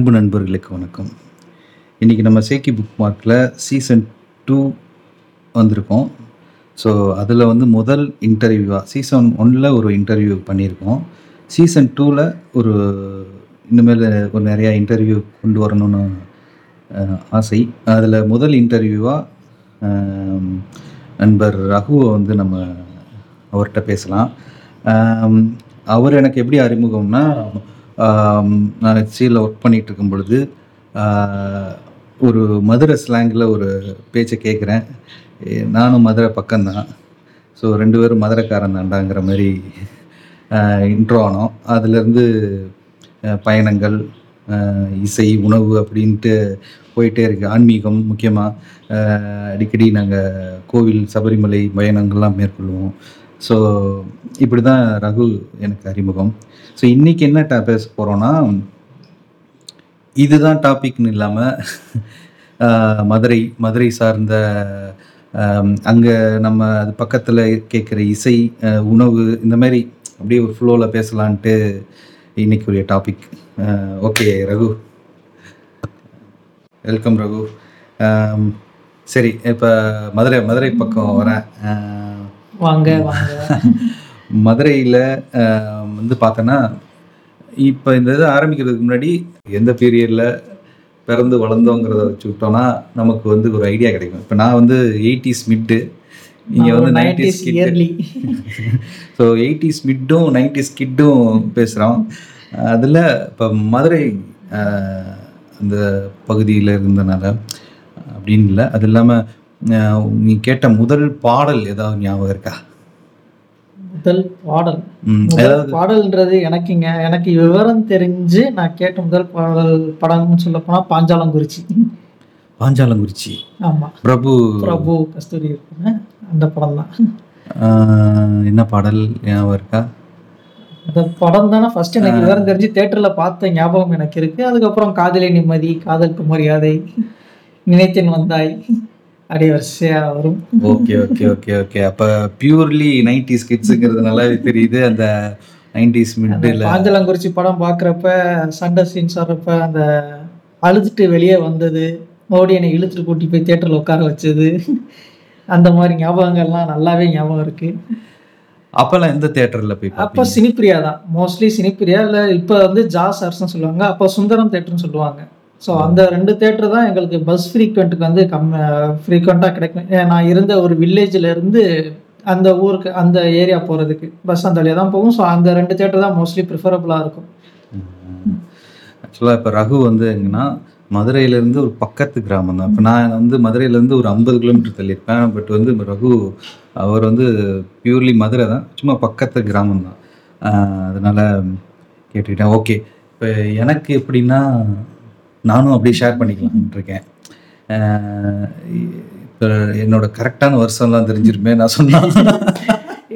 அன்பு நண்பர்களுக்கு வணக்கம். இன்றைக்கி நம்ம சேக்கி புக் மார்க்கில் சீசன் 2 வந்திருக்கோம். ஸோ அதில் வந்து முதல் இன்டர்வியூவாக சீசன் 1 ஒரு இன்டர்வியூ பண்ணியிருக்கோம். சீசன் 2 ஒரு இனிமேல் ஒரு நிறையா இன்டர்வியூ கொண்டு வரணும்னு ஆசை. அதில் முதல் இன்டர்வியூவாக நண்பர் ரகுவை வந்து நம்ம அவர்கிட்ட பேசலாம். அவர் எனக்கு எப்படி அறிமுகம்னா, நான் ஹெச்சியில் ஒர்க் பண்ணிகிட்டு இருக்கும் பொழுது ஒரு மதுரை ஸ்லாங்கில் ஒரு பேச்சை கேட்குறேன். நானும் மதுரை பக்கம்தான், ஸோ 2 பேரும் மதுரைக்காரன் தாண்டாங்கிற மாதிரி இன்ட்ரோ ஆனோம். அதுலேருந்து பயணங்கள், இசை, உணவு அப்படின்ட்டு போயிட்டே இருக்குது. ஆன்மீகம் முக்கியமாக அடிக்கடி நாங்கள் கோவில், சபரிமலை பயணங்கள்லாம் மேற்கொள்வோம். ஸோ இப்படி தான் ரகு எனக்கு அறிமுகம். ஸோ இன்றைக்கி என்ன பேச போகிறோன்னா, இதுதான் டாபிக்னு இல்லாமல் மதுரை சார்ந்த அங்கே நம்ம அது பக்கத்தில் கேட்குற இசை, உணவு, இந்த மாதிரி அப்படியே ஒரு ஃப்ளோவில் பேசலான்ட்டு இன்றைக்குரிய topic. Okay Raghu, welcome Raghu. சரி, இப்போ மதுரை பக்கம் வரேன். மதுரையில் வந்து பார்த்தோன்னா, இப்போ இந்த இது ஆரம்பிக்கிறதுக்கு முன்னாடி எந்த பீரியடில் பிறந்து வளர்ந்தோங்கிறத வச்சுக்கிட்டோன்னா நமக்கு வந்து ஒரு ஐடியா கிடைக்கும். இப்போ நான் வந்து 80s மிட்டு, நீங்கள் வந்து 90s kit. So 80s மிட்டும் 90s கிட்டும் பேசுகிறோம். அதில் இப்போ மதுரை அந்த பகுதியில் இருந்தனால அப்படின்னு இல்லை. அது இல்லாமல் நீ கேட்ட முதல் பாடல் ஏதாவது ஞாபகம் இருக்கா? முதல் பாடல், பாடல்ன்றது எனக்கு விவரம் தெரிஞ்சு நான் கேட்ட முதல் பாடல் படம்னு சொல்ல போனால் பாஞ்சாலங்குறிச்சி. ஆமாம், பிரபு கஸ்தூரி இருக்குங்க அந்த படம் தான். என்ன பாடல் ஞாபகம் இருக்கா? அந்த படம் தானே ஃபர்ஸ்ட் எனக்கு விவரம் தெரிஞ்சு தியேட்டரில் பார்த்த ஞாபகம் எனக்கு இருக்கு. அதுக்கப்புறம் காதலை நிம்மதி, காதலுக்கு மரியாதை, நினைத்தேன் வந்தாய், அடி வரிசையா வரும். ஓகே அப்ப பியூர்லி 90s கிட்ஸ்ங்கிறதுனால தெரியுது. அந்த 90s மிட்ல பாஞ்சலங்குறிச்சி படம் பாக்குறப்ப சண்டை சீன்ஸ் ஆடுறப்ப அந்த அழுதுட்டு வெளியே வந்தது, மோடி என்னை இழுத்துட்டு கூட்டி போய் தியேட்டர்ல உட்கார வச்சது, அந்த மாதிரி ஞாபகங்கள்லாம் நல்லாவே ஞாபகம் இருக்கு. அப்பெல்லாம் எந்த தியேட்டர்ல போய்? அப்போ சினிப்பிரியா தான், மோஸ்ட்லி சினிப்பிரியா. இல்லை இப்போ வந்து ஜாஸ் ஆர்ட்ஸ்னு சொல்லுவாங்க, அப்போ சுந்தரம் தியேட்டர்னு சொல்லுவாங்க. ஸோ அந்த 2 தியேட்டரு தான் எங்களுக்கு பஸ் ஃப்ரீக்வெண்ட்டுக்கு வந்து ஃப்ரீக்வெண்ட்டாக கிடைக்கும். நான் இருந்த ஒரு வில்லேஜிலேருந்து அந்த ஊருக்கு, அந்த ஏரியா போகிறதுக்கு பஸ் அந்த வழியாக தான் போகும். ஸோ அந்த 2 தியேட்டர் தான் மோஸ்ட்லி ப்ரிஃபரபுளாக இருக்கும். ஆக்சுவலாக இப்போ ரகு வந்து எங்கன்னா மதுரையிலேருந்து ஒரு பக்கத்து கிராமம் தான். இப்போ நான் வந்து மதுரையிலேருந்து ஒரு 50 கிலோமீட்டர் தள்ளியிருப்பேன். பட் வந்து ரகு அவர் வந்து பியூர்லி மதுரை தான், சும்மா பக்கத்து கிராமம் தான். அதனால் கேட்டுக்கிட்டேன். ஓகே, இப்போ எனக்கு எப்படின்னா நானும் அப்படியே ஷேர் பண்ணிக்கலான் இருக்கேன். இப்போ என்னோட கரெக்டான வருஷம்லாம் தெரிஞ்சிருமே நான் சொன்னா.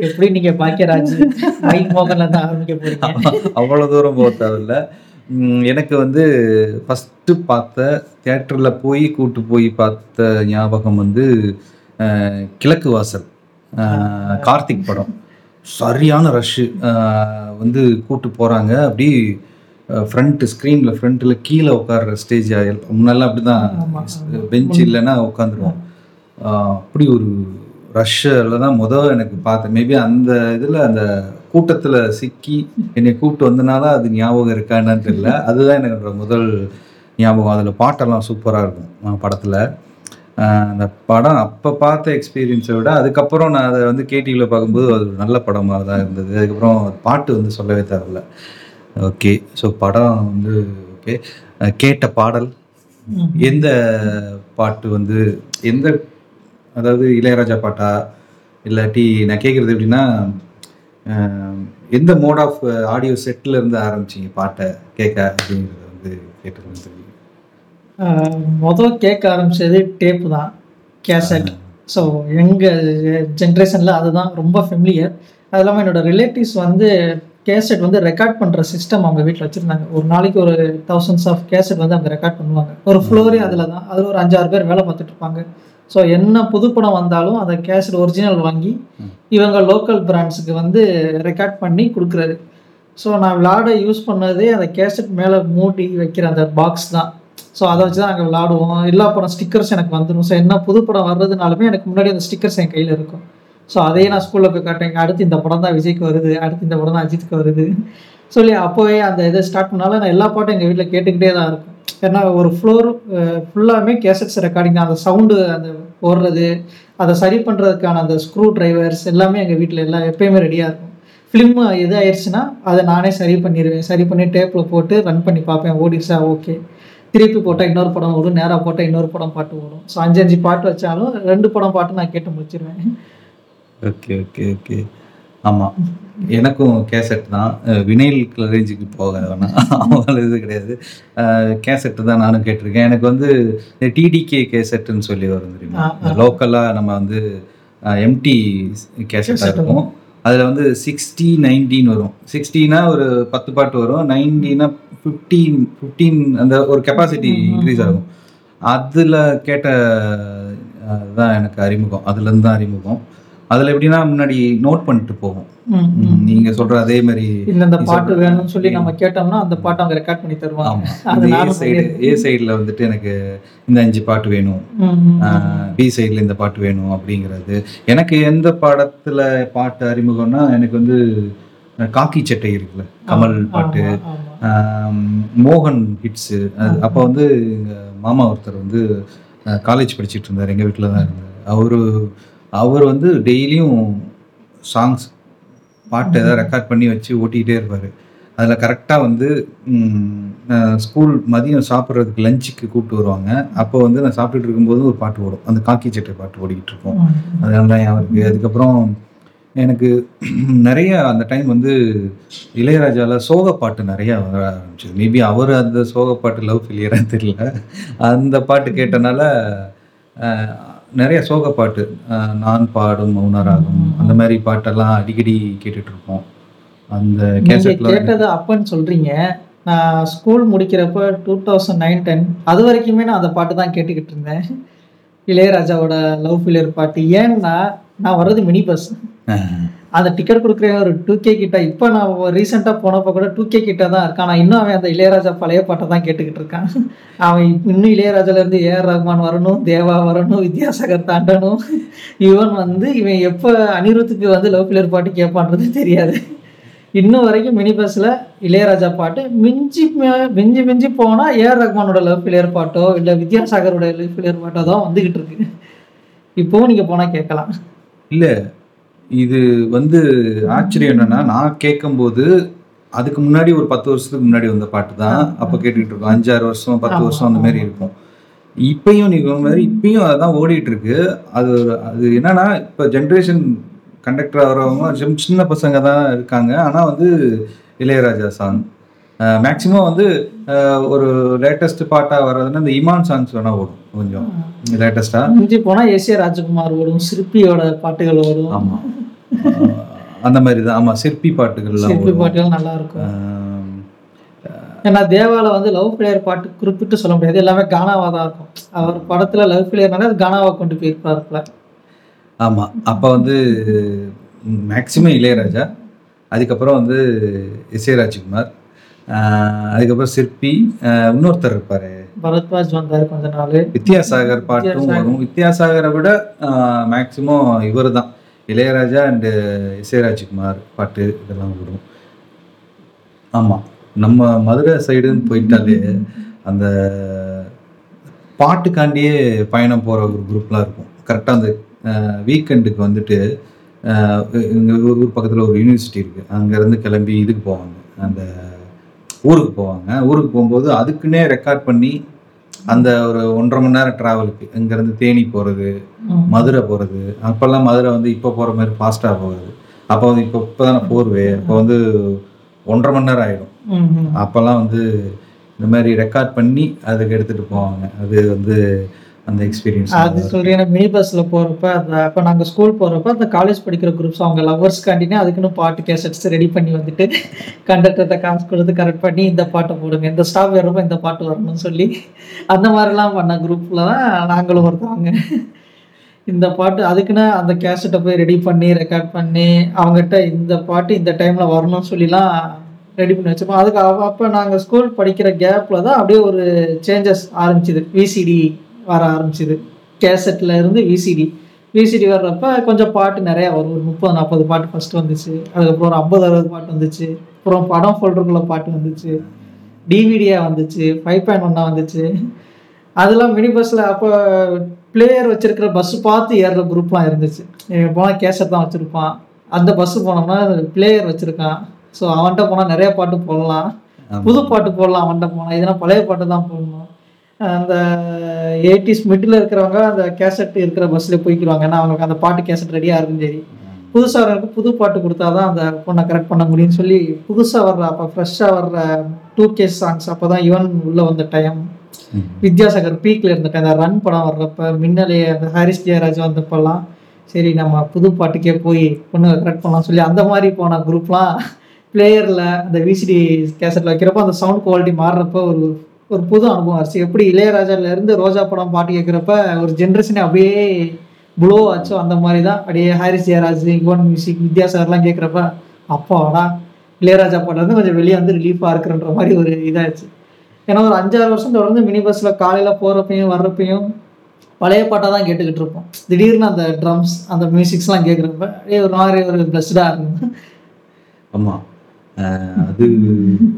எப்படி நீங்கள் பாக்கியராஜ் அவ்வளோ தூரம் போக தேவையில்ல. எனக்கு வந்து ஃபஸ்ட்டு பார்த்த தியேட்டரில் போய் கூட்டு போய் பார்த்த ஞாபகம் வந்து கிழக்கு வாசல் கார்த்திக் படம். சரியான ரஷ்ஷு வந்து கூட்டு போகிறாங்க. அப்படி ஃப்ரண்ட்டு ஸ்க்ரீனில் ஃப்ரண்ட்டில் கீழே உட்கார்ற ஸ்டேஜ் முன்னெல்லாம் அப்படி தான், பெஞ்ச் இல்லைன்னா உட்காந்துருவோம். அப்படி ஒரு ரஷ்ஷில் தான் எனக்கு பார்த்தேன். மேபி அந்த இதில் அந்த கூட்டத்தில் சிக்கி என்னை கூப்பிட்டு வந்தனால அது ஞாபகம் இருக்கா என்னன்னு தெரியல. அதுதான் என்னோட முதல் ஞாபகம். அதில் பாட்டெல்லாம் சூப்பராக இருக்கும் படத்தில். அந்த படம் அப்போ பார்த்த எக்ஸ்பீரியன்ஸை விட அதுக்கப்புறம் நான் அதை வந்து கேடிவியில் பார்க்கும்போது அது நல்ல படமாக தான் இருந்தது. அதுக்கப்புறம் பாட்டு வந்து சொல்லவே தேவையில்லை. ஓகே, ஸோ படம் வந்து ஓகே. கேட்ட பாடல் எந்த பாட்டு வந்து எந்த, அதாவது இளையராஜா பாட்டா இல்லாட்டி நான் கேட்குறது எப்படின்னா, எந்த மோட் ஆஃப் ஆடியோ செட்டில் இருந்து ஆரம்பிச்சிங்க பாட்டை கேட்க அப்படிங்கிறத வந்து கேட்டுக்கணும்னு தெரியும். மொதல் கேட்க ஆரம்பித்தது டேப்பு தான், கேசட். ஸோ எங்கள் ஜென்ரேஷனில் அதுதான் ரொம்ப ஃபெமிலியர். அது இல்லாமல் என்னோடய ரிலேட்டிவ்ஸ் வந்து கேசட் வந்து ரெக்கார்ட் பண்ணுற சிஸ்டம் அவங்க வீட்டில் வச்சுருந்தாங்க. ஒரு நாளைக்கு ஒரு தௌசண்ட்ஸ் ஆஃப் கேசட் வந்து அவங்க ரெக்கார்ட் பண்ணுவாங்க. ஒரு ஃப்ளோரே அதில் தான், அதில் ஒரு 5-6 பேர் வேலை பார்த்துட்டு இருப்பாங்க. ஸோ என்ன புதுப்படம் வந்தாலும் அந்த கேசட் ஒரிஜினல் வாங்கி இவங்க லோக்கல் பிராண்ட்ஸுக்கு வந்து ரெக்கார்ட் பண்ணி கொடுக்குறது. ஸோ நான் விளாட யூஸ் பண்ணதே அந்த கேசட் மேலே மூடி வைக்கிற அந்த பாக்ஸ் தான். ஸோ அதை வச்சு தான் நாங்கள் விளாடுவோம். எல்லா படம் ஸ்டிக்கர்ஸ் எனக்கு வந்துடும். ஸோ என்ன புது படம் வர்றதுனாலுமே எனக்கு முன்னாடி அந்த ஸ்டிக்கர்ஸ் என் கையில் இருக்கும். ஸோ அதையே நான் ஸ்கூலில் போய் காட்டுவேன், அடுத்து இந்த படம் தான் விஜய்க்கு வருது, அடுத்து இந்த படம் தான் அஜித்துக்கு வருது சொல்லி. அப்போவே அந்த இதை ஸ்டார்ட் பண்ணாலும் நான் எல்லா பாட்டும் எங்கள் வீட்டில் கேட்டுக்கிட்டே தான் இருக்கும். ஏன்னா ஒரு ஃப்ளோர் ஃபுல்லாமே கேசட்ஸ் ரெக்கார்டிங் தான். அந்த சவுண்டு அந்த போடுறது, அதை சரி பண்ணுறதுக்கான அந்த ஸ்க்ரூ டிரைவர்ஸ் எல்லாமே எங்கள் வீட்டில் எல்லாம் எப்போயுமே ரெடியாக இருக்கும். ஃபிலிம் எது ஆயிடுச்சுன்னா அதை நானே சரி பண்ணிடுவேன். சரி பண்ணி டேப்பில் போட்டு ரன் பண்ணி பார்ப்பேன், ஓடிடுச்சா ஓகே, திருப்பி போட்டால் இன்னொரு படம் ஓடும், நேராக போட்டால் இன்னொரு படம் பாட்டு ஓடும். ஸோ 5 பாட்டு வச்சாலும் 2 படம் பாட்டு நான் கேட்டு முடிச்சிருவேன். Okay okay okay. ஆமாம், எனக்கும் கேசட் தான். வினைல் கிளரேஞ்சுக்கு போக வேணாம், அவங்கள இது கிடையாது, கேசட்டு தான் நானும் கேட்டிருக்கேன். எனக்கு வந்து டிடிகே கேசட்டுன்னு சொல்லி வரும் தெரியுமா, லோக்கலாக நம்ம வந்து எம்டி கேசட்டாக இருக்கும். அதில் வந்து 60, 19 வரும். 60னா ஒரு 10 பாட்டு வரும், 90னா 15, அந்த ஒரு கெப்பாசிட்டி இன்க்ரீஸ் ஆகும். அதில் கேட்ட தான் எனக்கு அறிமுகம், அதுலேருந்து தான் அறிமுகம். அதில் எப்படின்னா முன்னாடி நோட் பண்ணிட்டு போவோம். நீங்கள் சொல்கிற அதே மாதிரி இந்த பாட்டு வேணும்னு சொல்லி நம்ம கேட்டோம்னா அந்த பாட்டை அவங்க ரெக்கார்ட் பண்ணி தருவாங்க. ஆமாம், ஏ சைடில் வந்துட்டு எனக்கு இந்த 5 பாட்டு வேணும், பி சைடில் இந்த பாட்டு வேணும் அப்படிங்கிறது. எனக்கு எந்த படத்தில் பாட்டு அறிமுகம்னா, எனக்கு வந்து காக்கி சட்டை இருக்குல்ல, கமல் பாட்டு, மோகன் ஹிட்ஸு. அப்போ வந்து எங்கள் மாமா ஒருத்தர் வந்து காலேஜ் படிச்சுட்டு இருந்தார், எங்கள் வீட்டில் தான் இருந்தார். அவர் வந்து டெய்லியும் சாங்ஸ் பாட்டு எதாவது ரெக்கார்ட் பண்ணி வச்சு ஓட்டிகிட்டே இருப்பார். அதில் கரெக்டாக வந்து ஸ்கூல் மதியம் சாப்பிட்றதுக்கு லஞ்சுக்கு கூப்பிட்டு வருவாங்க. அப்போ வந்து நான் சாப்பிட்டுட்டு இருக்கும்போது ஒரு பாட்டு ஓடும், அந்த காக்கி சட்டை பாட்டு ஓடிக்கிட்டு இருக்கோம். அதனால தான் அவருக்கு. அதுக்கப்புறம் எனக்கு நிறைய அந்த டைம் வந்து இளையராஜாவில் சோகப்பாட்டு நிறையா வர ஆரம்பிச்சிது. மேபி அவர் அந்த சோகப்பாட்டு லவ் ஃபெயிலியராக தெரியல, அந்த பாட்டு கேட்டனால நிறைய சோகப்பாட்டு, நான் பாடும் மௌனராகும், அந்த மாதிரி பாட்டெல்லாம் அடிக்கடி கேட்டுட்ருப்போம். அந்த கேசட்ல கேட்டது அப்பன்னு சொல்கிறீங்க. நான் ஸ்கூல் முடிக்கிறப்போ 2009, 10 அது வரைக்குமே நான் அந்த பாட்டு தான் கேட்டுக்கிட்டு இருந்தேன், இளையராஜாவோட லவ் ஃபெயிலியர் பாட்டு. ஏன்னா நான் வர்றது மினி பஸ், அந்த டிக்கெட் கொடுக்குற ஒரு 2K கிட்ட. இப்போ நான் ரீசெண்டாக போனப்போ கூட 2K கிட்ட தான் இருக்கான். ஆனால் இன்னும் அவன் அந்த இளையராஜா பழைய பாட்டை தான் கேட்டுக்கிட்டு இருக்கான். அவன் இன்னும் இளையராஜாலேருந்து A.R. ரஹ்மான் வரணும், தேவா வரணும், வித்யாசாகர் தாண்டனும். இவன் எப்போ அனிருத்துக்கு வந்து லவ் ஃபெயிலியர் பாட்டு கேட்பான்றது தெரியாது. இன்னும் வரைக்கும் மினி பஸ்ஸில் இளையராஜா பாட்டு மிஞ்சி போனால் A.R. ரஹ்மானோட லவ் ஃபெயிலியர் பாட்டோ இல்லை வித்யாசாகரோட லவ் ஃபெயிலியர் பாட்டோ தான் வந்துக்கிட்டு இருக்கு. இப்போவும் நீங்கள் போனால் கேட்கலாம். இல்லை, இது வந்து ஆச்சரியம் என்னன்னா, நான் கேட்கும்போது அதுக்கு முன்னாடி ஒரு 10 வருஷத்துக்கு முன்னாடி வந்த பாட்டு தான் அப்போ கேட்டுக்கிட்டு இருக்கோம். 5, 6 வருஷம், 10 வருஷம் அந்த மாதிரி இருக்கும். இப்பயும் நீங்க மாதிரி இப்பயும் அதான் ஓடிட்டு இருக்கு. அது என்னன்னா, இப்போ ஜென்ரேஷன் கண்டக்டர் ஆகிறவங்க சின்ன பசங்க தான் இருக்காங்க. ஆனால் வந்து இளையராஜா சாங் மேக்சிமம் வந்து ஒரு லேட்டஸ்ட் பாட்டாக வர்றதுன்னா இந்த இமான் சாங்ஸ் வேணா ஓடும். கொஞ்சம் லேட்டஸ்டாக போனால் எஸ்ஏ ராஜகுமார் ஓடும், சிற்பியோட பாட்டுகள் ஓடும். ஆமாம், அந்த மாதிரி தான். ஆமாம், சிற்பி பாட்டுகள் நல்லா இருக்கும். ஏன்னா தேவால வந்து லவ் ஃபெயிலியர் பாட்டு குறிப்பிட்டு சொல்ல முடியாது, எல்லாமே கானாவாக தான் இருக்கும். அவர் படத்தில் லவ் ஃபெயிலியர்னால அது கானாவை கொண்டு போயிருப்பாருல. ஆமாம், அப்போ வந்து மேக்சிமம் இளையராஜா, அதுக்கப்புறம் வந்து எஸ்ஏ ராஜகுமார், அதுக்கப்புறம் சிற்பி, இன்னொருத்தர் இருப்பாரு பரத்வாஜ் வந்தார் கொஞ்ச நாள். வித்யாசாகர் பாட்டும் வரும். வித்யாசாகரை விட மேக்சிமம் இவர் தான், இளையராஜா அண்டு எஸ்ஏ ராஜ்குமார் பாட்டு இதெல்லாம் வரும். ஆமாம், நம்ம மதுரை சைடுன்னு போயிட்டாலே அந்த பாட்டுக்காண்டியே பயணம் போகிற ஒரு குரூப்லாம் இருக்கும். கரெக்டாக அந்த வீக்கெண்டுக்கு வந்துட்டு எங்கள் ஊர் பக்கத்தில் ஒரு யூனிவர்சிட்டி இருக்குது, அங்கேருந்து கிளம்பி இதுக்கு போவாங்க, அந்த ஊருக்கு போவாங்க. ஊருக்கு போகும்போது அதுக்குன்னே ரெக்கார்ட் பண்ணி அந்த ஒரு 1.5 மணி நேரம் ட்ராவலுக்கு இங்கேருந்து தேனி போகிறது, மதுரை போகிறது. அப்போல்லாம் மதுரை வந்து இப்போ போகிற மாதிரி ஃபாஸ்ட்டாக போகுது. அப்போ வந்து இப்போ தானே போர்வே, அப்போ வந்து 1.5 மணி நேரம் ஆகிடும். அப்போல்லாம் வந்து இந்த மாதிரி ரெக்கார்ட் பண்ணி அதுக்கு எடுத்துகிட்டு போவாங்க. அது வந்து அந்த எக்ஸ்பீரியன்ஸ் அது சொல்கிறேன். ஏன்னா மினி பஸ்ஸில் போகிறப்ப அந்த அப்போ நாங்கள் ஸ்கூல் போகிறப்ப அந்த காலேஜ் படிக்கிற குரூப்ஸ் அவங்க லவ்வர்ஸ் காண்டினே அதுக்குன்னு பாட்டு கேசட்ஸ் ரெடி பண்ணி வந்துட்டு கண்டக்டர்கிட்ட காசு கொடுத்து கரெக்ட் பண்ணி இந்த பாட்டை போடுங்க, இந்த ஸ்டாப் ஏறப்போ இந்த பாட்டு வரணும்னு சொல்லி அந்த மாதிரிலாம் பண்ண குரூப்பில் தான் நாங்களும் வருவாங்க. இந்த பாட்டு அதுக்குன்னு அந்த கேசட்டை போய் ரெடி பண்ணி ரெக்கார்ட் பண்ணி அவங்ககிட்ட இந்த பாட்டு இந்த டைமில் வரணும்னு சொல்லிலாம் ரெடி பண்ணி வச்சுப்போம். அதுக்கு அப்போ நாங்கள் ஸ்கூல் படிக்கிற கேப்பில் தான் அப்படியே ஒரு சேஞ்சஸ் ஆரம்பிச்சிது. விசிடி வர ஆரம்பிச்சிது, கேசட்டில் இருந்து விசிடி விசிடி வர்றப்ப கொஞ்சம் பாட்டு நிறையா வரும். ஒரு 30-40 பாட்டு ஃபஸ்ட்டு வந்துச்சு, அதுக்கப்புறம் ஒரு 50-60 பாட்டு வந்துச்சு, அப்புறம் படம் ஃபோல்டருக்குள்ள பாட்டு வந்துச்சு, டிவிடியாக வந்துச்சு, 5.1 வந்துச்சு. அதெல்லாம் மினி பஸ்ஸில் அப்போ பிளேயர் வச்சுருக்கிற பஸ்ஸு பார்த்து ஏறுற குரூப்லாம் இருந்துச்சு. போனால் கேசட் தான் வச்சுருப்பான், அந்த பஸ்ஸு போனோம்னா பிளேயர் வச்சுருக்கான், ஸோ அவன்கிட்ட போனால் நிறைய பாட்டு போடலாம், புது பாட்டு போடலாம், அவன்கிட்ட போனால் இதெல்லாம் பழைய பாட்டு தான் போடணும். அந்த 80s மிடில் இருக்கிறவங்க அந்த கேசட் இருக்கிற பஸ்ஸில் போய்க்கிடுவாங்க, ஏன்னா அவங்களுக்கு அந்த பாட்டு கேசட் ரெடியாக இருக்குன்னு சரி. புதுசாக வரவங்களுக்கு புது பாட்டு கொடுத்தா தான் அந்த பொண்ணை கரெக்ட் பண்ண முடியும்னு சொல்லி புதுசாக வர்ற அப்போ ஃப்ரெஷ்ஷாக வர்ற 2K சாங்ஸ் அப்போ தான் ஈவன் உள்ளே வந்த டைம். வித்யாசாகர் பீக்கில் இருந்துட்டு அந்த ரன் படம் வர்றப்ப மின்னலே அந்த ஹாரிஸ் ஜெயராஜ் வந்தப்பெல்லாம் சரி நம்ம புது பாட்டுக்கே போய் பொண்ணு கரெக்ட் பண்ணலாம் சொல்லி அந்த மாதிரி போன குரூப்லாம் பிளேயரில் அந்த விசிடி கேசட்டில் வைக்கிறப்போ அந்த சவுண்ட் குவாலிட்டி மாறுறப்போ ஒரு ஒரு புது அனுபவம் ஆச்சு. எப்படி இளையராஜாலேருந்து ரோஜா படம் பாட்டு கேட்குறப்ப ஒரு ஜென்ரேஷனே அப்படியே ப்ளோ ஆச்சோ அந்த மாதிரி தான் அப்படியே ஹாரிஸ் ஜெயராஜ், யுவன் மியூசிக், வித்யாசாகர்லாம் கேட்குறப்ப அப்போ ஆனால் இளையராஜா பாட்டிலேருந்து கொஞ்சம் வெளியே வந்து ரிலீஃபாக இருக்குன்ற மாதிரி ஒரு இதாகிடுச்சு. ஏன்னா ஒரு 5-6 வருஷம் தொடர்ந்து மினி பஸ்ஸில் காலையில் போகிறப்பையும் வர்றப்பையும் பழைய பாட்டாக தான் கேட்டுக்கிட்டு இருப்போம். திடீர்னு அந்த ட்ரம்ஸ் அந்த மியூசிக்ஸ்லாம் கேட்குறப்ப அப்படியே ஒரு மாதிரி ஒரு பிளஸ்டாக இருக்கும். ஆமாம், அது